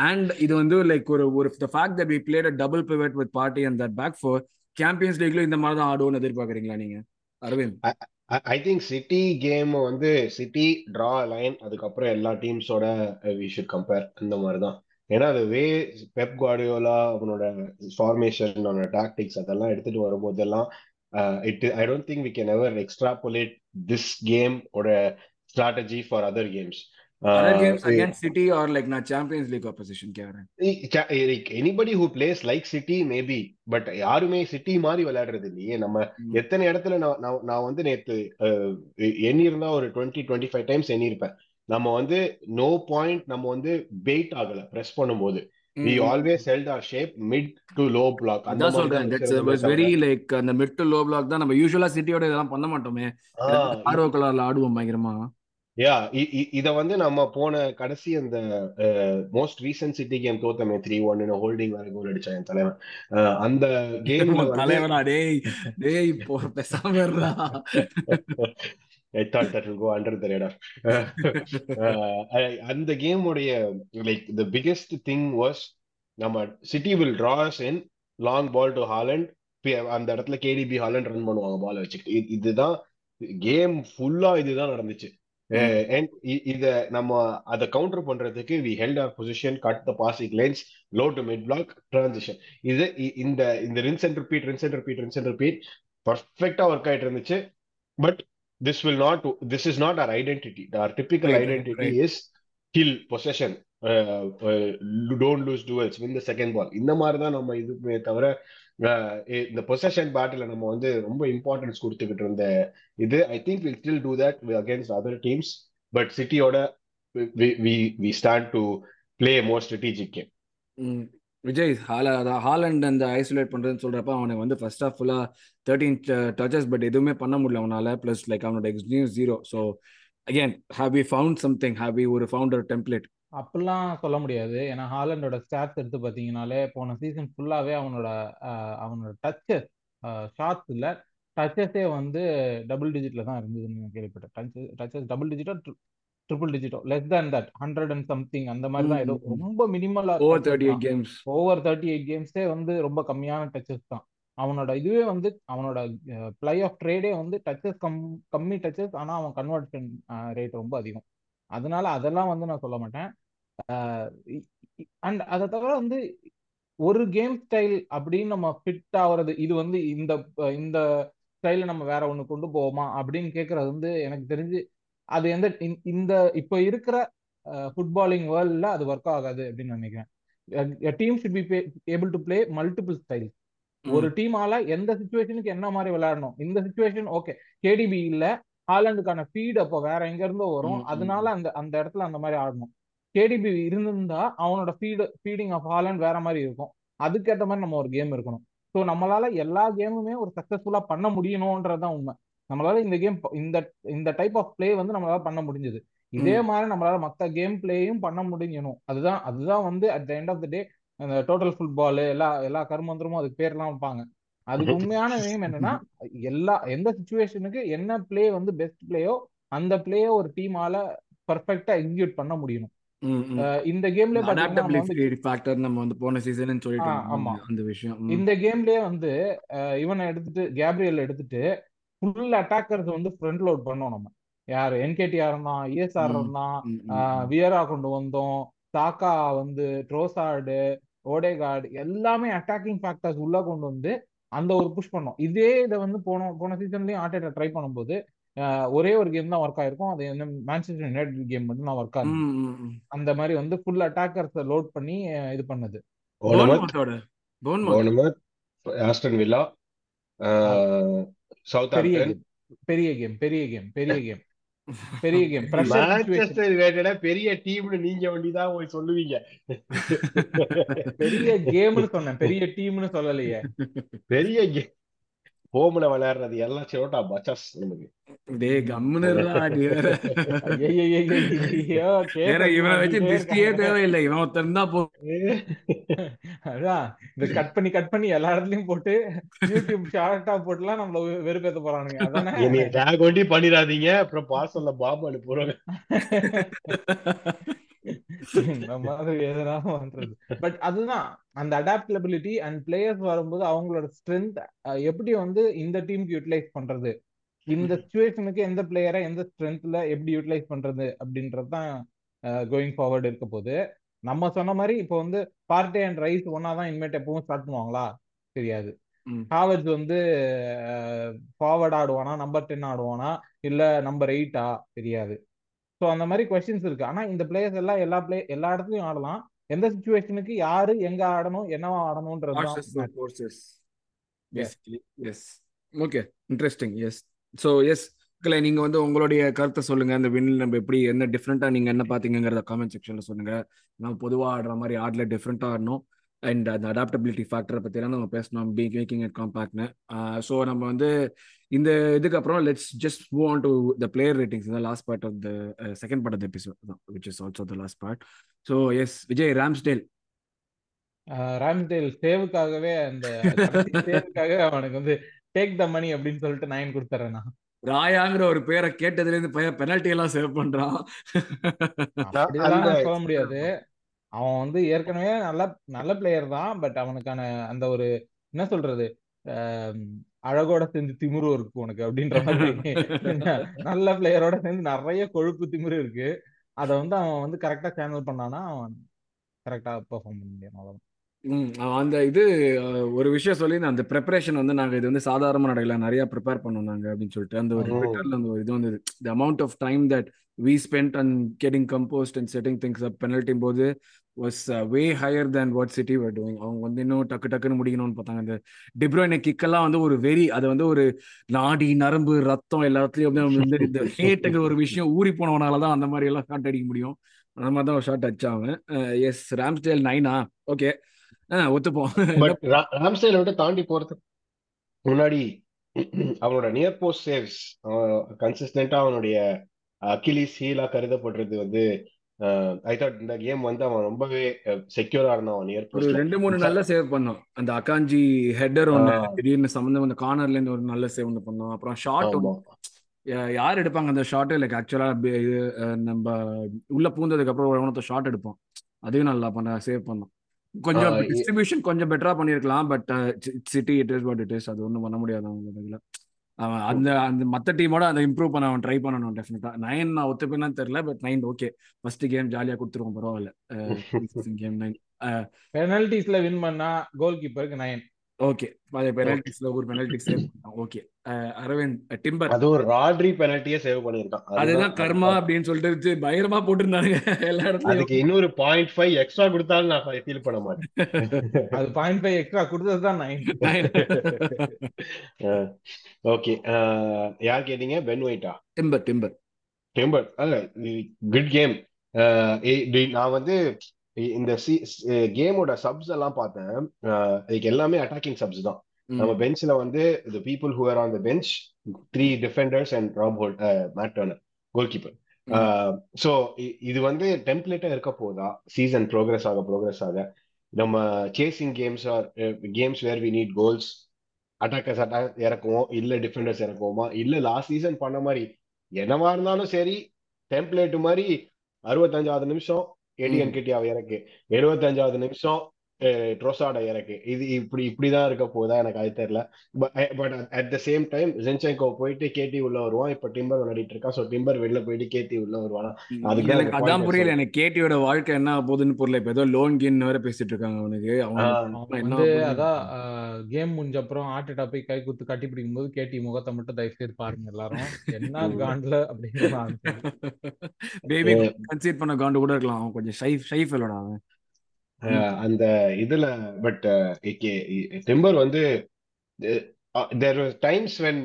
and இது வந்து லைக் ஒரு the fact that we played a double pivot with Partey and that back four champions லீக்ல இந்த மாதிரி தான் ஆடுவோம்னு எதிர்பார்க்குறீங்களா நீங்க Aravind? I think City game வந்து City draw a line, அதுக்கப்புறம் எல்லா டீம்ஸோட we should compare அந்த மாதிரி தான். ஏன்னா அது வே பெப் குவார்டியோலா அவனோட ஃபார்மேஷன் அவனோட டாக்டிக்ஸ் அதெல்லாம் எடுத்துட்டு வரும்போதெல்லாம் I don't think we can ever extrapolate this game or a strategy for other games. Other games against City or like na Champions League opposition கேக்குறேன். Anybody who plays like City maybe, but யாருமே City மாதிரி விளையாடுறது இல்லையே. நம்ம எத்தனை இடத்துல நான் வந்து நேத்து எண்ணிருந்தா ஒரு 20-25 டைம்ஸ் எண்ணிருப்பேன். நம்ம வந்து நோ பாயிண்ட் நம்ம வந்து பெயிட் ஆகல பிரஸ் பண்ணும்போது. We always held our shape mid to low block. That's all that was very like அந்த mid to low block தான் நம்ம யூசுவலா சிட்டியோட இதெல்லாம் பண்ண மாட்டோமே. ஆர்ஓ கலர்ல ஆடுவோம் பயங்கரமா. யா இத வந்து நம்ம போன கடைசி அந்த மோஸ்ட் ரீசன்ட் சிட்டி கேம் தோத்தமே 3-1 ஹோல்டிங் வர கோல் அடிச்சா என் தலைவன் அந்த கேம்ல தலைவனா டேய் போ பேசாமறா I thought that will go under the radar. அந்த கேம் உடைய like the biggest thing was நம்ம City will draw us in long ball to Haaland, அந்த இடத்துல KDB Haaland ரன் பண்ணுவாங்க பால் வச்சிட்டு. இதுதான் கேம் ஃபுல்லா இதுதான் நடந்துச்சு. And இத நம்ம அத கவுண்டர் பண்றதுக்கு we held our position, cut the passing lanes, low to mid block, transition. இது இந்த rinse and repeat perfectly work ஆயிட்டு இருந்துச்சு. But this is not our identity. Our typical identity is kill, possession, don't lose duels, win the second ball. இந்த மாதிரி தான் நம்ம இதுமே தவிர இந்த பொசஷன் பேட்டில் நம்ம வந்து ரொம்ப இம்பார்ட்டன்ஸ் கொடுத்துக்கிட்டு இருந்த இது I think will still do that against other teams. But சிட்டியோட we stand to play more strategic game. Vijay Haaland அந்த ஐசோலேட் பண்ணுறதுன்னு சொல்கிறப்ப அவனை வந்து ஃபர்ஸ்ட் ஆஃப் ஃபுல்லாக 13 டச்சஸ் பட் எதுவுமே பண்ண முடியல அவனால். ப்ளஸ் லைக் அவனோட experience 0. So again have we found something, have we ஒரு ஃபவுண்ட் ஒரு டெம்ப்ளேட் அப்படிலாம் சொல்ல முடியாது. ஏன்னா ஹாலண்டோட ஸ்டாட்ஸ் எடுத்து பார்த்தீங்கன்னாலே போன சீசன் ஃபுல்லாகவே அவனோட டச்சு ஷாட்ஸ் இல்லை டச்சஸே வந்து டபுள் டிஜிட்டில் தான் இருந்ததுன்னு கேள்விப்பட்டேன். டச்சஸ் டபுள் டிஜிட்டோ ட்ரிபிள் டிஜிட்டோ less than that 100 and something அந்த மாதிரி தான். ஏதோ ரொம்ப மினிமலாக ஓவர் 38 கேம்ஸே வந்து ரொம்ப கம்மியான டச்சஸ் தான். அவனோட இதுவே வந்து அவனோட பிளே ஆஃப் ட்ரேடே வந்து டச்சஸ் கம்மி டச்சஸ், ஆனால் அவன் கன்வர்ஷன் ரேட் ரொம்ப அதிகம். அதனால அதெல்லாம் வந்து நான் சொல்ல மாட்டேன். அண்ட் அதை தவிர வந்து ஒரு கேம் ஸ்டைல் அப்படின்னு நம்ம ஃபிட் ஆகுறது இது வந்து இந்த ஸ்டைல நம்ம வேற ஒன்று கொண்டு போவோமா அப்படின்னு கேட்கறது வந்து எனக்கு தெரிஞ்சு அது எந்த இந்த இப்போ இருக்கிற ஃபுட்பாலிங் வேர்ல்டில் அது ஒர்க் ஆகாது அப்படின்னு நினைக்கிறேன். Team should be able to play multiple style. ஒரு டீமால எந்த சிச்சுவேஷனுக்கு என்ன மாதிரி விளையாடணும், இந்த சிச்சுவேஷன் ஓகே கேடிபி இல்லை ஹாலண்டுக்கான ஃபீட் அப்போ வேற எங்க இருந்தோ வரும், அதனால அந்த இடத்துல அந்த மாதிரி ஆடணும். கேடிபி இருந்திருந்தா அவனோட ஃபீடிங் ஆஃப் ஹாலண்ட் வேற மாதிரி இருக்கும். அதுக்கேற்ற மாதிரி நம்ம ஒரு கேம் இருக்கணும். ஸோ நம்மளால எல்லா கேமுமே ஒரு சக்சஸ்ஃபுல்லா பண்ண முடியணும்ன்றதுதான் உண்மை. நம்மளால இந்த கேம் இந்த டைப் ஆஃப் பிளே வந்து நம்மளால பண்ண முடிஞ்சது. இதே மாதிரி நம்மளால மற்ற கேம் பிளேயும் பண்ண முடியணும். அதுதான் வந்து at the end of the day அந்த டோட்டல் ஃபுட்பால் எல்லா கருமந்திரமும் அதுக்கு பேர்லாம் வைப்பாங்க. அதுக்கு உண்மையான விஷயம் என்னன்னா எந்த சிச்சுவேஷனுக்கு என்ன பிளே வந்து பெஸ்ட் பிளேயோ அந்த பிளேயோ ஒரு டீமால பெர்ஃபெக்ட்டா எக்ஸிக்யூட் பண்ண முடியும். இந்த கேம்ல வந்து இவனை எடுத்துட்டு கேப்ரியல் எடுத்துட்டு ஃபுல் அட்டாக்கர்ஸ் வந்து ஃப்ரண்ட் லோட் பண்ணோம். நம்ம யாரு என்கேடிஆர் இருந்தான், இஎஸ்ஆர் இருந்தான், வியரா கொண்டு வந்தோம், சாக்கா வந்து ட்ரோசார்டு, ஓடேகார்டு எல்லாமே அட்டாக்கிங் ஃபேக்டர்ஸ் உள்ள கொண்டு வந்து அந்த ஒரு புஷ் பண்ணோம். இதே இதை வந்து போன சீசன்லயும் ஆர்டேட்டா ட்ரை பண்ணும்போது ஒரே ஒரு கேம் தான் ஒர்க் ஆயிருக்கும். அது என்ன மான்செஸ்டர் யுனைடெட் கேம் மட்டும் தான் ஒர்க் ஆகும். அந்த மாதிரி வந்து ஃபுல் அட்டாக்கர்ஸ் லோட் பண்ணி இது பண்ணது. பெரிய கேம் மான்செஸ்டர் யுனைடெட் பெரிய டீம்னு நீங்க வேண்டிதான் போய் சொல்லுவீங்க. பெரிய கேம்னு சொன்னேன், பெரிய டீம்னு சொல்லலையே. பெரிய கேம் ஹோம்ல விளையாடுறது எல்லாம் சிரோட்டா பச்சஸ். நமக்கு டே கம்முனரா டியர் ஐயோ கேரா இவனை வெச்சு டிஸ்ட்ரியே தேவையில்லை, இவன் ஒருத்தன் தான் போ. அதான் இந்த கட் பண்ணி எல்லா இடத்துலயும் போட்டு யூடியூப் ஷார்ட்டா போட்டுலாம் நம்மள வெறுப்பேத்த போறானுங்க. அதானே நீங்க டாக் ஒண்டி பண்ணிராதீங்க, அப்புறம் பார்சல்ல பாம்பு அனுப்புறாங்க. பட் அதுதான் அந்த அடாப்டபிலிட்டி அண்ட் பிளேயர்ஸ் வரும்போது அவங்களோட ஸ்ட்ரென்த் எப்படி வந்து இந்த டீமுக்கு யூட்டிலைஸ் பண்றது, இந்த சிச்சுவேஷனுக்கு எந்த பிளேயரை எந்த ஸ்ட்ரென்த்ல எப்படி யூட்டிலைஸ் பண்றது அப்படின்றதுதான் கோயிங் ஃபார்வர்டு இருக்க போது. நம்ம சொன்ன மாதிரி இப்போ வந்து பார்ட்டி அண்ட் ரைஸ் ஒன்னாதான் இன்மேட் எப்பவும் ஸ்டார்ட் பண்ணுவாங்களா தெரியாது. ஹாவர்ட்ஸ் வந்து ஃபார்வர்ட் ஆடுவானா, நம்பர் 10 ஆடுவானா, இல்ல நம்பர் 8ஆ தெரியாது. ஸோ அந்த மாதிரி கொஸ்டின்ஸ் இருக்கு. ஆனால் இந்த பிளேயர்ஸ் எல்லாம் எல்லா இடத்துலையும் ஆடலாம். எந்த சிச்சுவேஷனுக்கு யாரு எங்க ஆடணும் என்னவா ஆடணும்ன்றது. நீங்க வந்து உங்களுடைய கருத்தை சொல்லுங்க. அந்த வின்ல நம்ம எப்படி என்ன டிஃப்ரெண்டா நீங்க என்ன பாத்தீங்கிறத காமெண்ட் செக்ஷன்ல சொல்லுங்க. நம்ம பொதுவா ஆடுற மாதிரி ஆடல டிஃப்ரெண்டா ஆடணும். அண்ட் அந்த அடாப்டபிலிட்டி ஃபேக்டரை பத்தி எல்லாம் நம்ம பேசணும். மேக்கிங் இட் காம்பாக்ட்னு. ஸோ நம்ம வந்து இந்த இதுக்கப்புறம் let's just move on to the player ratings. இந்த last part of the second part of the episode தான், which is also the last part. So yes Vijay, Ramsdale சேவுக்காகவே அந்த சேவுக்காகவே அவனுக்கு வந்து டேக் த மணி அப்படின்னு சொல்லிட்டு 9 கொடுத்துறேன். ராயாங்கிற ஒரு பேரை கேட்டதுல இருந்து பையன் பெனல்டி எல்லாம் சேவ் பண்றான் சொல்ல முடியாது. அவன் வந்து ஏற்கனவே நல்ல பிளேயர் தான். பட் அவனுக்கான அந்த ஒரு என்ன சொல்றது அழகோட சேர்ந்து திமிரு இருக்கு உனக்கு அப்படின்ற மாதிரி. நல்ல பிளேயரோட சேர்ந்து நிறைய கொழுப்பு திமிரு இருக்கு. அதை வந்து அவன் வந்து கரெக்டா சேனல் பண்ணானா அவன் கரெக்டா பெர்ஃபார்ம் பண்ண முடியும். அவ்வளவு அந்த இது ஒரு விஷயம் சொல்லி அந்த ப்ரிப்பரேஷன் வந்து நாங்கள் இது வந்து சாதாரண நடக்கல, நிறைய ப்ரிப்பேர் பண்ணோம் நாங்கள் அப்படின்னு சொல்லிட்டு அந்த ஒரு ட்விட்டர்ல அந்த ஒரு இது வந்து the amount of time that we spent on getting composed and setting things up penalty bodhu was way higher than what City were doing. அவங்க வந்து இன்னும் டக்கு டக்குன்னு முடிக்கணும்னு பார்த்தாங்க. அந்த De Bruyne கிக்கெல்லாம் வந்து ஒரு வெறி, அது வந்து ஒரு நாடி நரம்பு ரத்தம் எல்லாத்துலயும் இந்த ஹேட்டுங்கிற ஒரு விஷயம் ஊறி போனவனாலதான் அந்த மாதிரி எல்லாம் ஷாட் அடிக்க முடியும். அந்த மாதிரி தான் ஒரு ஷாட் அடிச்சாங்க. எஸ் ராம்ஸ்டேல் 9 ஓகே ஒத்துப்போம். ராம்ஸ்டேல் விட்டு தாண்டி போறதுக்கு முன்னாடி அவனோட நியர் போஸ்ட் சேவ்ஸ் கன்சிஸ்டன்டா அவனுடைய அகிலீஸ் ஹீலா கருதப்படுறது வந்து ஐ தாட் இந்த கேம் வந்து அவன் ரொம்பவே செக்யூரா இருந்தான். 2-3 நல்லா சேவ் பண்ணான். அந்த அகாஞ்சி ஹெட்டர் ஒண்ணு திடீர்னு சம்பந்தம் அந்த கார்னர்ல இருந்து ஒரு நல்ல சேவ் ஒண்ணு பண்ணோம். அப்புறம் ஷாட் யார் எடுப்பாங்க அந்த ஷாட்டு லைக் ஆக்சுவலா நம்ம உள்ள பூந்ததுக்கு அப்புறம் ஷாட் எடுப்போம். அதையும் நல்லா பண்ண சேவ் பண்ணோம். கொஞ்சம் டிஸ்ட்ரிபியூஷன் கொஞ்சம் பெட்டரா பண்ணிருக்கலாம். But City it is what it is. அது ஒன்றும் பண்ண முடியாது அவங்க இதுல. அவன் அந்த அந்த மற்ற டீமோட அதை இம்ப்ரூவ் பண்ண அவன் ட்ரை பண்ணணும் டெஃபினட்டா. 9 நான் ஒத்துப்பேன்னு தெரியல. பட் 9 ஓகே, ஃபர்ஸ்ட் கேம் ஜாலியா கொடுத்துருவோம் பரவாயில்ல. கேம் 9 பெனல்டிஸ்ல வின் பண்ணா கோல் கீப்பருக்கு 9 ஓகே. பெனல்டிஸ்ல ஒரு பெனல்டி சேவ் பண்ணான். ஓகே அரவிந்த் டிம்பர் அது ஒரு ராட்ரி பெனல்ட்டியே சேவ் பண்ணிருக்கான். அதுதான் கர்மா அப்படின்னு சொல்லிட்டு பயங்கரமா போட்டிருந்தாங்க எல்லா இடத்துலயும். அதுக்கு இன்னொரு 0.5 எக்ஸ்ட்ரா கொடுத்தாலும் நான் ஃபீல் பண்ண மாட்டேன். அது 0.5 எக்ஸ்ட்ரா கொடுத்ததுதான் 9. ஓகே யார் கேட்டீங்க? பென் ஒயிட்டா? டிம்பர் அல்ல குட் கேம். நான் வந்து இந்த கேமோட சப்ஸ் எல்லாம் பார்த்தேன். இதுக்கு எல்லாமே அட்டாக்கிங் சப்ஸ் தான். நம்ம பெஞ்ச்ல வந்து the people who are on the bench, 3 defenders and Rob Holt, Matt Turner, goalkeeper. So இது வந்து டெம்ப்ளேட்டா இருக்க போதா சீசன் ப்ரோக்ரஸ் ஆக நம்ம chasing games R games where we need goals, attackers attack இறக்குவோம், இல்லை டிஃபெண்டர்ஸ் இறக்குவோமா, இல்லை லாஸ்ட் சீசன் பண்ண மாதிரி என்னவா இருந்தாலும் சரி டெம்ப்ளேட் மாதிரி 65வது நிமிஷம் ஏடிஎன் கிட்டியாவை இறக்கு, 75வது நிமிஷம் ட்ரோசாட இறக்கு. இது இப்படிதான் இருக்க போதா எனக்கு அது தெரியல. But at the same time Zinchenko போயிட்டு கேட்டி உள்ள வருவான், இப்ப டிம்பர் விளையாடிட்டு இருக்கான். சோ டிம்பர் வெளில போயிட்டு கேட்டி உள்ள வருவானா, அதுக்கு எனக்கு அதான் புரியல. எனக்கு கேட்டியோட வாழ்க்கை என்ன போகுதுன்னு புரியல. இப்ப ஏதோ லோன் கேம் வேற பேசிட்டு இருக்காங்க அவனுக்கு. அதான் கேம் முடிஞ்ச அப்புறம் ஆர்டேட்டா போய் கை குத்து கட்டி பிடிக்கும் போது கேட்டி முகத்தை மட்டும் தயவு செய்து பாருங்க எல்லாரும், என்ன காண்ட்ல அப்படின்னு பண்ண காண்டு கூட இருக்கலாம். அவன் கொஞ்சம் ஷைஃப் இல்லடா அவன் அந்த இதுல. பட் டிம்பர் வந்து there was times when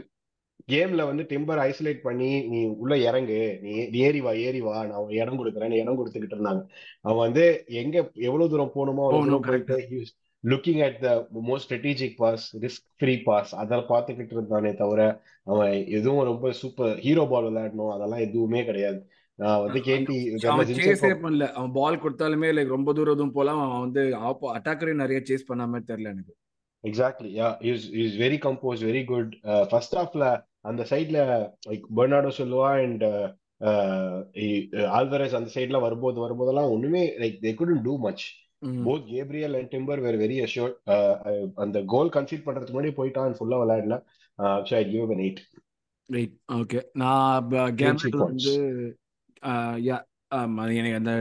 கேம்ல வந்து டிம்பர் ஐசோலேட் பண்ணி நீ உள்ள இறங்கு, நீ ஏறி வா நான் இடம் கொடுக்குறேன், இடம் கொடுத்துக்கிட்டு இருந்தாங்க. அவன் வந்து எங்க எவ்வளவு தூரம் போகணுமோ looking at the most strategic pass, risk free pass, அத பார்த்துக்கிட்டு இருந்தானே தவிர அவன் எதுவும் ரொம்ப சூப்பர் ஹீரோ பால் விளையாடணும் அதெல்லாம் எதுவுமே கிடையாது. அவன் பால் கொடுத்தாலுமே லைக் ரொம்ப தூரம் போலாம், அவன் வந்து அட்டாக்கரையும் நிறைய சேஸ் பண்ண மாதிரி தெரியல எனக்கு. Exactly is very composed, very good. First ஹாஃப்ல அந்த சைட்ல like Bernardo Silva and Alvarez அந்த சைட்ல வரும்போதெல்லாம் ஒண்ணுமே like they couldn't do much. Both Gabriel and Timber were very assured. அந்த கோல் கன்சீட் பண்றதுக்கு முன்னாடி போயிட்டான் ஃபுல்லா விளையாடல. So I give him an 8. Okay, நான் கேப்ரியல் வந்து எனக்கு அந்த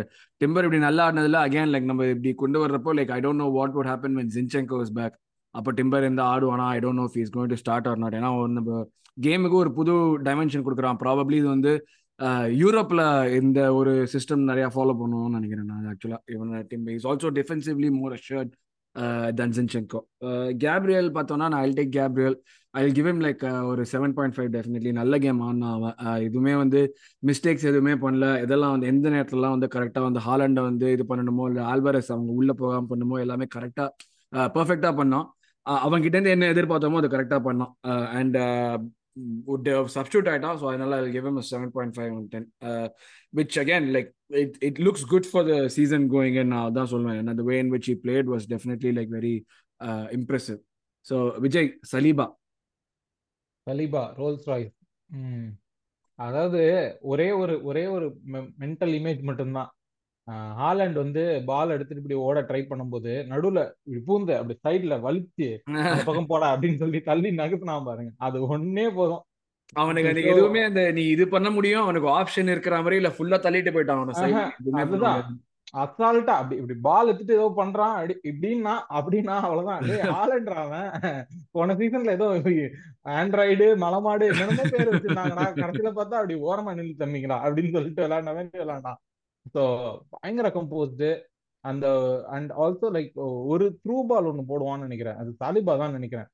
டிம்பர் இப்படி நல்லா ஆடினதுல அகைன் லைக் நம்ம இப்படி கொண்டு வர்றப்போ like I don't know what would happen when Zinchenko is back. அப்போ டிம்பர் எந்த ஆடுவானா, I don't know if he is going to start or not. ஏன்னா நம்ம கேமுக்கு ஒரு புது டைமென்ஷன் கொடுக்குறான். ப்ராபப்ளி இது வந்து யூரோப்பில் இந்த ஒரு சிஸ்டம் நிறையா ஃபாலோ பண்ணுவோம்னு நினைக்கிறேன் நான். ஆக்சுவலாக இவன் Timber is also defensively more assured than Zinchenko. Gabriel பார்த்தோன்னா நான் I'll take Gabriel. I'll give him like ஒரு 7.5 definitely. நல்ல கேம் ஆனா அவன் எதுவுமே வந்து மிஸ்டேக்ஸ் எதுவுமே பண்ணல. இதெல்லாம் வந்து எந்த நேரத்துலலாம் வந்து கரெக்டாக வந்து ஹாலண்டை வந்து இது பண்ணணுமோ இல்லை ஆல்வாரஸ் அவங்க உள்ளே போகாமல் பண்ணணுமோ எல்லாமே கரெக்டாக பர்ஃபெக்டாக பண்ணான். அவங்ககிட்டேருந்து என்ன எதிர்பார்த்தோமோ அது கரெக்டாக பண்ணான். அண்ட் சப்ஸ்டியூட் ஆகிட்டான். ஸோ அதனால I'll give him a 7.5/10. Which again like it looks good for the season going in. நான் தான் சொல்லுவேன். And the way in which he played was definitely like very impressive. So Vijay, Saliba Rolls Royce. அதாவது ஒரே ஒரு mental image மட்டும்தான். Haaland வந்து பால் எடுத்துட்டு இப்படி ஓட ட்ரை பண்ணும்போது நடுவுல பூந்து அப்படி சைட்ல வலிச்சு பக்கம் போட அப்படின்னு சொல்லி தள்ளி நகர்த்துனா பாருங்க, அது ஒன்னே போதும் அவனுக்கு. அது எதுவுமே அந்த நீ இது பண்ண முடியும் அவனுக்கு ஆப்ஷன் இருக்கிற மாதிரி இல்ல, ஃபுல்லா தள்ளிட்டு போயிட்டான். அதுதான் அசால்ட்டா அப்படி இப்படி பால் எடுத்துட்டு ஏதோ பண்றான் அப்படின்னா அவ்வளவுதான். ஹாலண்ட்ராவன் போன சீசன்ல ஏதோ ஆண்ட்ராய்டு மலமாடு என்னென்ன பேர் வச்சிருந்தாங்கன்னா கடைசியில பார்த்தா அப்படி ஓரமா நின்று தம்பிக்கலாம் அப்படின்னு சொல்லிட்டு விளையாண்டான். ஸோ பயங்கர கம்போஸ்டு. அந்த அண்ட் ஆல்சோ லைக் ஒரு த்ரூ பால் ஒன்று போடுவான்னு நினைக்கிறேன், அது சாலிபா தான் நினைக்கிறேன்.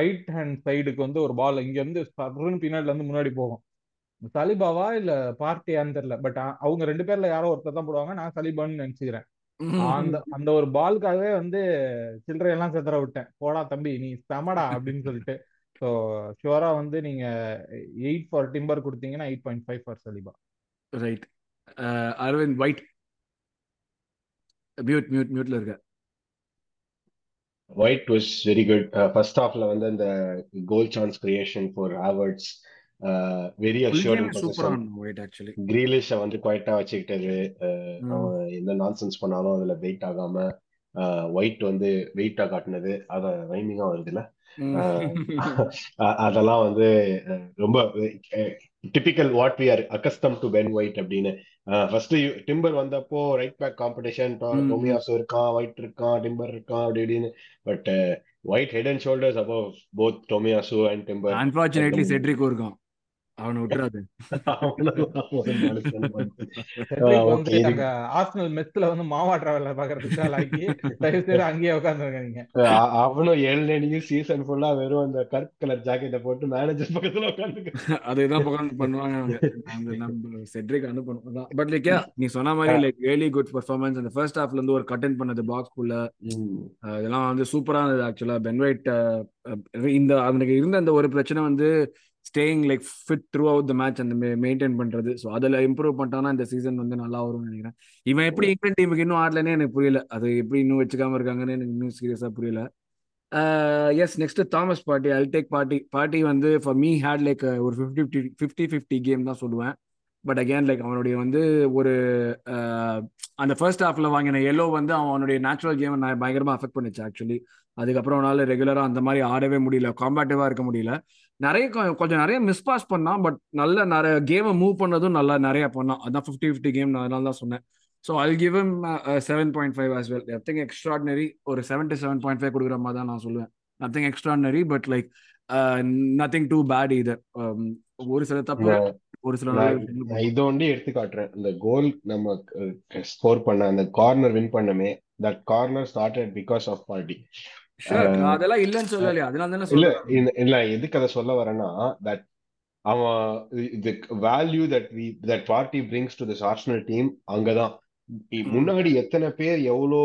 ரைட் ஹேண்ட் சைடுக்கு வந்து ஒரு பால் இங்க இருந்து பின்னாடில இருந்து முன்னாடி போகும். சலிபாவா இல்ல பார்ட்டியான்னு தெரியல, பட் அவங்க ரெண்டு பேர்ல யாரோ ஒருத்தர் தான் போடுவாங்க. நான் சலிபான்னு நினைச்சுக்கிறேன். அந்த ஒரு பாலுக்காகவே வந்து சில்லறையெல்லாம் செதற விட்டேன். போடா தம்பி நீ சமடா அப்படின்னு சொல்லிட்டு. ஸோ ஷுவரா வந்து நீங்க 8 ஃபார் டிம்பர் கொடுத்தீங்கன்னா 8.5 for Saliba. Right. Aravind White மியூட்ல இருக்க. White was very good. First half la vanda the goal chance creation for Havertz very assuring super on White actually. Grealish வந்து quite a வச்சிட்டாரு. என்ன nonsense பண்ணானோ அதுல weight ஆகாம White வந்து weight ஆ காட்டுனது அத ரைமிங்கா வருதுல. அதெல்லாம் வந்து ரொம்ப typical what we are accustomed to Ben White அப்படின்னு. ஃபர்ஸ்ட் டிம்பர் வந்தப்போ ரைட் பேக் காம்படிஷன், டோமியாசு இருக்கான், ஒயிட் இருக்கான், டிம்பர் இருக்கான் அப்படி இப்படின்னு. But White head and shoulders above both Tomiyasu and Timber. Unfortunately Cedric இருக்கான், அவனை விட்டுறாது. ஆர்சனல் மெஸ்ல வந்து மாவாட்டற வேலை பாக்குறதுக்கு லாக்கி தயவு செய்து அங்கேயே உட்கார்ந்துருக்காங்க. அவனும் 7 சீசன் ஃபுல்லா வெறும் அந்த கருப்பு கலர் ஜாக்கெட்டை போட்டு மேனேஜர் பக்கத்துல உட்கார்ந்துருக்காங்க. அதுதான் பக்கம் பண்ணுவாங்க அவங்க. நம்ம செட்ரிக் அனுப்பணும். பட் லைக் நீ சொன்ன மாதிரி லைக் ரியலி குட் பெர்ஃபார்மன்ஸ். அந்த ஃபர்ஸ்ட் ஹாஃப்ல இருந்து ஒரு கட் அண்ட் பண்ணது பாக்ஸ்குள்ள இதெல்லாம் வந்து சூப்பரா இருந்தது. ஆக்சுவலா பென் ஒயிட் இந்த அவனுக்கு இருந்த அந்த ஒரு பிரச்சனை வந்து staying like fit throughout the match அந்த மெயின்டைன் பண்றது. ஸோ அதில் இம்ப்ரூவ் பண்ணிட்டாங்கன்னா இந்த சீசன் வந்து நல்லா வரும்னு நினைக்கிறேன். இவன் எப்படி இங்கிலாந்து டீமுக்கு இன்னும் ஆடலன்னு எனக்கு புரியல, அது எப்படி இன்னும் வச்சுக்காம இருக்காங்கன்னு எனக்கு இன்னும் சீரியஸாக புரியல. Yes next Thomas Partey. I take Partey. Partey வந்து ஃபார் மீ ஹேட் லைக் ஒரு 50-50 கேம் தான் சொல்லுவேன். பட் அகேன் லைக் அவனுடைய வந்து ஒரு அந்த ஃபர்ஸ்ட் ஹாஃப்ல வாங்கின எல்லோ வந்து அவனுடைய நேச்சுரல் கேம் நான் பயங்கரமாக அஃபெக்ட் பண்ணிச்சு ஆக்சுவலி. அதுக்கப்புறம் அவனால ரெகுலராக அந்த மாதிரி ஆடவே முடியல, காம்பேட்டிவாக இருக்க முடியல. நிறைய மிஸ் பாஸ் பண்ணான், பட் நல்ல நிறைய கேமை மூவ் பண்ணதும் நல்லா நிறையா பண்ணான். அதுதான் 50-50 கேம் நான் அதனால தான் சொன்னேன். So I'll give him 7.5 as well. Nothing extraordinary. ஒரு 7 to 7.5 கொடுக்குற மாதிரி தான் நான் சொல்லுவேன். Nothing extraordinary, but like nothing too bad either. ஒரு சில தப்பு ஒரு சில இதை ஒண்டி எடுத்து காட்டுறேன். இந்த கோல் நம்ம ஸ்கோர் பண்ண அந்த கார்னர் வின் பண்ணமே, that corner started because of party. அதெல்லாம் இல்லன்னு சொல்லலையா? அதனால தான சொல்ல இல்ல இல்ல எதுக்கு அத சொல்ல வரேன்னா தட் அவன் இது value that party brings to this Arsenal team. அங்கதான் முன்னாடி எத்தனை பேர் எவ்வளோ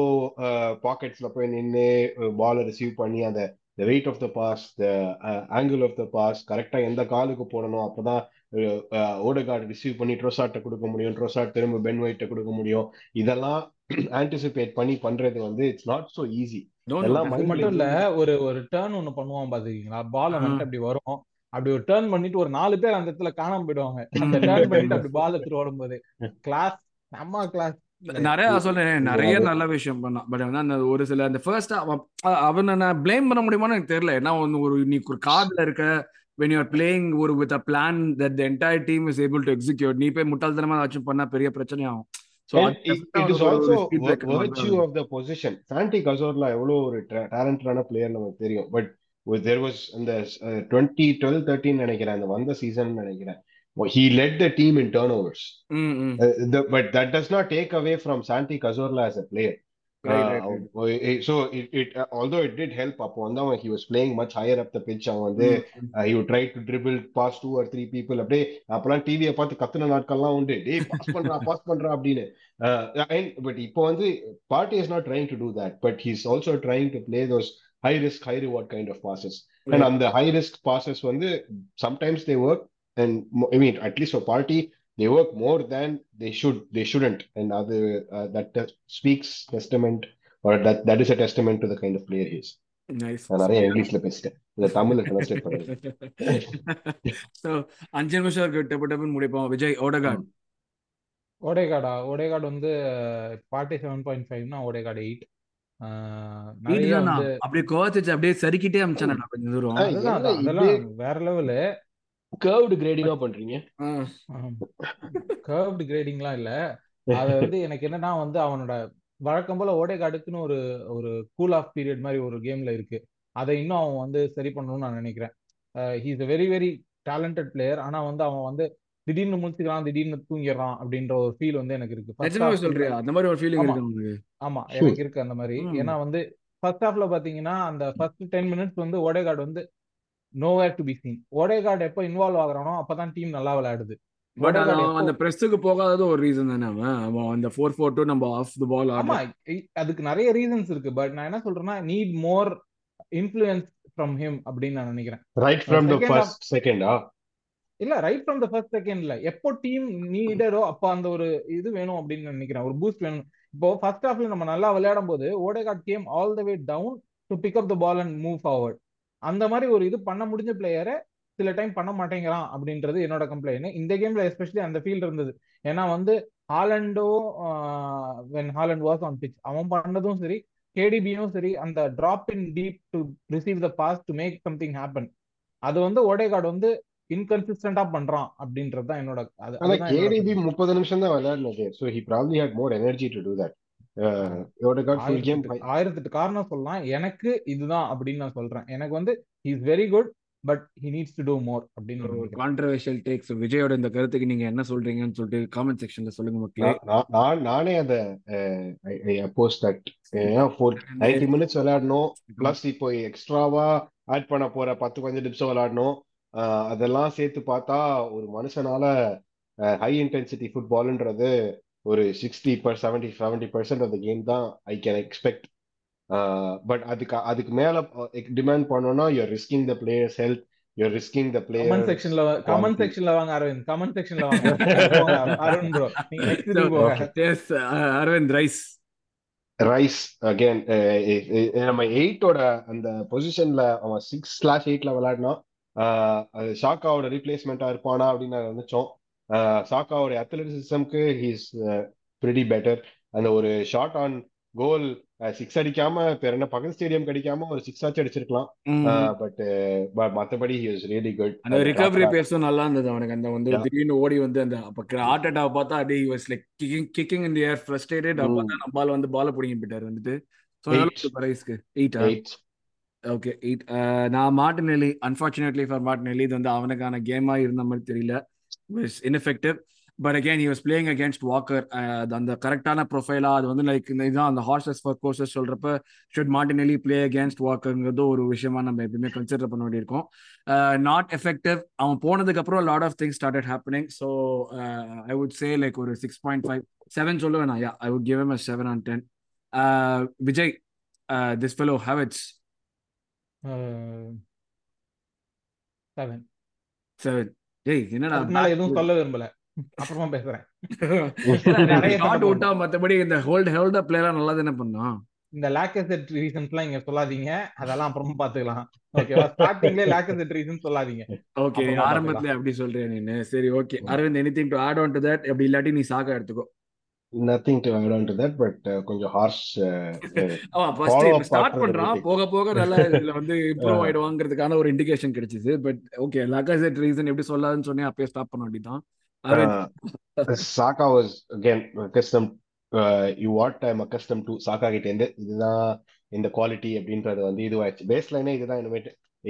பாக்கெட்ஸ்ல போய் நின்று பாலை ரிசீவ் பண்ணி அந்த weight of the pass, the angle of the pass கரெக்டா எந்த காலுக்கு போடணும், அப்பதான் ஓடகார்டு ரிசீவ் பண்ணி ட்ரோசாட்டை கொடுக்க முடியும், ட்ரோசாட் திரும்ப பென் ஒயிட்டை கொடுக்க முடியும். இதெல்லாம் ஆன்டிசிபேட் பண்ணி பண்றது வந்து இட்ஸ் நாட் சோ ஈஸி. மட்டும் இல்ல ஒரு ஒரு டர்ன் ஒண்ணு பண்ணுவான் பாத்துக்கீங்களா, பால் வந்துட்டு அப்படி வரும், அப்படி ஒரு டர்ன் பண்ணிட்டு ஒரு 4 பேர் அந்த இடத்துல காணாம போயிடுவாங்க. அந்த டர்ன் பண்ணிட்டு அப்படி பால் எடுத்துட்டு ஓடும் போது கிளாஸ் நம்ம கிளாஸ் நிறைய சொல்றேன், நிறைய நல்ல விஷயம் பண்ணான். பட் வந்து அந்த ஒரு சில அந்த ஃபர்ஸ்ட் அவனை நான் பிளேம் பண்ண முடியுமான்னு எனக்கு தெரியல. ஏன்னா ஒரு இன்னைக்கு ஒரு கார்ட்ல இருக்க when you are playing ஒரு with a plan that the entire team is able to execute, நீ போய் முட்டாள்தனமா ஏதாச்சும் பண்ணா பெரிய பிரச்சனை ஆகும். So it is also virtue of the position. Santi Cazorla எவ்வளோ ஒரு டேலண்டடான பிளேயர் நமக்கு தெரியும். பட் there was அந்த 2012-13 நினைக்கிறேன் அந்த வந்த சீசன் நினைக்கிறேன், he led the team in turnovers. But that does not take away from Santi Cazorla as a player. So it although it did help upon them, he was playing much higher up the pitch. He would try to dribble past 2 or 3 people. Aplan TV பார்த்து கத்துன நாட்கள்லாம் உண்டு, டேய் pass பண்றா pass பண்றா அப்படினு. But இப்போ Partey is not trying to do that, but he's also trying to play those high risk high reward kind of passes. And on the high risk passes sometimes they work, and I mean at least for Partey they work more than they shouldn't, and that speaks testament, or that is a testament to the kind of player he is. Nice. Another English la pesita the Tamil la translate panna. So Anjan Mushar kitta mudipa Vijay Ødegaard party 7.5 na Ødegaard 8 nariya apdi coach apdi serikitte amchana na konja duram adala vera level curved grading பண்றீங்க. curved gradingலாம் இல்ல, அது எனக்கு என்னன்னா அவனோட வழக்கம் போல ஓடேகார்டுக்குன்னு ஒரு cool of period மாதிரி ஒரு கேம்ல இருக்கு. அதை இன்னும் அவன் சரி பண்ணணும்னு நான் நினைக்கிறேன். He is a very very talented player. ஆனா அவன் திடீர்னு முடிச்சுக்கலாம், திடீர்னு தூங்கிடறான் அப்படின்ற ஒரு ஃபீல் எனக்கு இருக்கு. அந்த மாதிரி ஒரு ஃபீலிங் இருக்கு. ஆமா எனக்கு இருக்கு அந்த மாதிரி. ஏன்னா ஃபர்ஸ்ட் ஹாஃப்ல பாத்தீங்கன்னா அந்த first 10 minutes Odegaard nowhere to be seen. Odegaard எப்போ இன்வால்வ் ஆகுறானோ அப்பதான் டீம் நல்லா விளையாடுது. பட் அந்த பிரஸ்ஸுக்கு போகாதது ஒரு ரீசன் தானே. அவன் அந்த 4-4-2 நம்ம ஆஃப் தி பால் ஆமா அதுக்கு நிறைய ரீசன்ஸ் இருக்கு. பட் நான் என்ன சொல்றேன்னா need more influence from him அப்படின்னு நான் நினைக்கிறேன். ரைட் ஃப்ரம் தி ஃபர்ஸ்ட் செகண்டா இல்ல ரைட் ஃப்ரம் தி ஃபர்ஸ்ட் செகண்ட்ல எப்போ டீம் நீடரோ அப்ப அந்த ஒரு இது வேணும் அப்படின்னு நினைக்கிறேன். ஒரு பூஸ்ட் வேணும். இப்போ ஃபர்ஸ்ட் ஹாஃப்ல நம்ம நல்லா விளையாடும் போது Odegaard came all the way down to pick up the ball and move forward. அந்த மாதிரி ஒரு இது பண்ண முடிஞ்ச பிளேயரை சில டைம் பண்ண மாட்டேங்கிறான் அப்படின்றது என்னோட கம்ப்ளைண்ட். இந்த கேம்ல எஸ்பெஷலி அந்த ஃபீல் இருந்தது. ஏன்னா ஹாலண்டோ when Haaland was on pitch அவன் பண்ணதும் சரி, கேடிபியும் சரி, அந்த drop in deep to receive the pass to make something happen அது ஓடேகார்ட் இன்கன்சிஸ்டன்டா பண்றான் அப்படின்றது தான் என்னோட. கேடிபி 30 நிமிஷம் தான் விளையாடுனது. So he probably had more energy to to that. ஆயிரத்தெட்டு காரணம் சொல்லலாம். எனக்கு இதுதான் அப்படின்னு நான் சொல்றேன். எனக்கு he is very good but he needs to do more அப்படின்னு ஒரு controversial takes. விஜயோட இந்த கருத்துக்கு நீங்க என்ன சொல்றீங்கன்னு சொல்லிட்டு காமெண்ட் செக்ஷன்ல சொல்லுங்க மக்களே. நானே அதை போஸ்ட் தட் 90 minutes விளையாடணும், பிளஸ் இப்போ எக்ஸ்ட்ராவா ஆட் பண்ண போற 10-15 டிப்ஸும் விளையாடணும். அதெல்லாம் சேர்த்து பார்த்தா ஒரு மனுஷனால ஹை இன்டென்சிட்டி ஃபுட்பால்ன்றது ஒரு 60-70% ஆஃப் த கேம் தான் ஐ கேன் எக்ஸ்பெக்ட். பட் அதுக்கு மேல டிமாண்ட் பண்ணோம்னா you're risking the players health, you're risking the player. Comment sectionல வாங்க அரவிந்த், comment sectionல வாங்க அரவிந்த் bro. நீங்க next to go. Yes, Aravind Rice again. நம்ம 8 ஓட அந்த பொசிஷன்ல அவன் 6/8ல விளையாடுனா ஷாக்காவோட ரீப்ளேஸ்மெண்டா இருப்பானா அப்படின்னு நான் நினைச்சோம். சாக்காவோட அத்லெட்டிசிசம்க்கு ஹி இஸ் பிரிட்டி பெட்டர். அந்த ஒரு ஷார்ட் ஆன் கோல் சிக்ஸ் அடிக்காம பேர் என்ன பகல் ஸ்டேடியம் கிடைக்காம ஒரு சிக்ஸ் ஆச்சு அடிச்சிருக்கலாம். பட் மற்றபடி ஹி வாஸ் ரியலி குட். அந்த ரிகவரி பேஸும் நல்லா இருந்தது அவனுக்கு. அந்த வந்து திடீர்னு ஓடி வந்து அந்த ஹார்ட் அட்டாக் பார்த்தா அப்படியே he was like kicking in the air frustrated. அப்ப தான் நம்ம பால் வந்து பால் புடிங்கி விட்டார் வந்துட்டு. சோ சூப்பர் ஐஸ்க்கு 8. ஓகே 8. நான் மார்டினெல்லி, அன்ஃபார்ச்சுனேட்லி ஃபார் மார்டினெல்லி இது வந்து அவனுக்கான கேமா இருந்த மாதிரி தெரியல. was ineffective but again he was playing against Walker on the correctana profile ad vandu like idan on the horses for courses solrappa should Martinelli play against Walker ngadho oru vishayama nam eppome consider pannodi irukom. Not effective avan ponadukku appo a lot of things started happening so I would say like oru 6.5 7 soluvena. Yeah, I would give him a 7 on 10. Vijay, this fellow Havertz 7. Saka was again accustomed. What I'm accustomed to Saka கிட்ட இருந்து இதுதான் இந்த quality அப்படின்றது வந்து இதுவாச்சு. Base லைனே இதுதான்.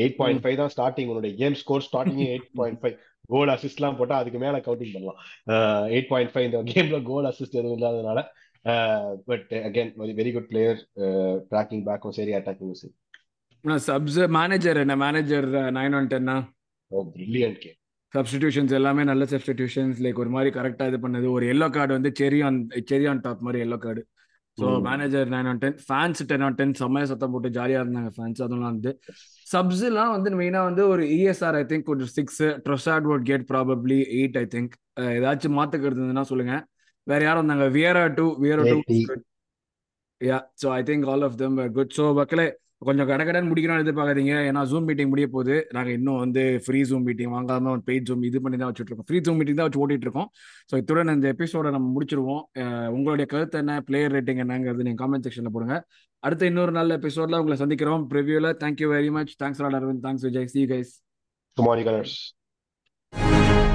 8.5 தான் starting. உன்னோட game score starting 8.5. Goal assist எல்லாம் போட்டா அதுக்கு மேல கவுண்டிங் பண்ணலாம். 8.5 இந்த கேம்ல கோல் அசிஸ்ட் எதுவும் இல்லாததுனால. But again, very good player. Tracking back was very attacking. Subs manager 9 on 10 na. Oh, brilliant game. Substitutions எல்லாமே நல்ல substitutions. Like ஒரு மாதிரி கரெக்டா இது பண்ணது. ஒரு yellow card வந்து cherry on top மாதிரி yellow card. So manager 9 on 10. Fans 10 on 10. செமையா சத்தம் போட்டு ஜாலியா இருந்தாங்க ஃபேன்ஸ். அதெல்லாம் வந்து subs எல்லாம் வந்து மெயினா வந்து ஒரு ESR I think ஒரு 6. Trossard would get probably 8 I think. ஏதாச்சும் மாத்துக்கிறது இருந்ததுன்னா சொல்லுங்க. வேற யாரும் இருந்தாங்க Vieira too. Yeah, so I think all of them were good. So மக்களே கொஞ்சம் கடகடன் முடிக்கணும்னு எதிர்பார்க்காதீங்க. ஏன்னா ஜூம் மீட்டிங் முடிய போகுது. நாங்கள் இன்னும் வந்து ஃப்ரீ ஜூம் மீட்டிங் வாங்காம பெய்ட் ஜூம் இது பண்ணி தான் வச்சுட்டு இருக்கோம். ஃப்ரீ ஜூம் மீட்டிங் தான் வச்சு ஓட்டிட்டு இருக்கோம். ஸோ இத்துடன் இந்த எபிசோட நம்ம முடிச்சிருவோம். உங்களுடைய கருத்து என்ன, பிளேயர் ரேட்டிங் என்னங்கிறது நீங்கள் காமெண்ட் செக்ஷன்ல போடுங்க. அடுத்த இன்னொரு நல்ல எபிசோட்ல உங்களை சந்திக்கிறோம். ப்ரிவியூல thank you very much. Thanks Aravind, thanks Vijay. See you guys. Good morning, guys.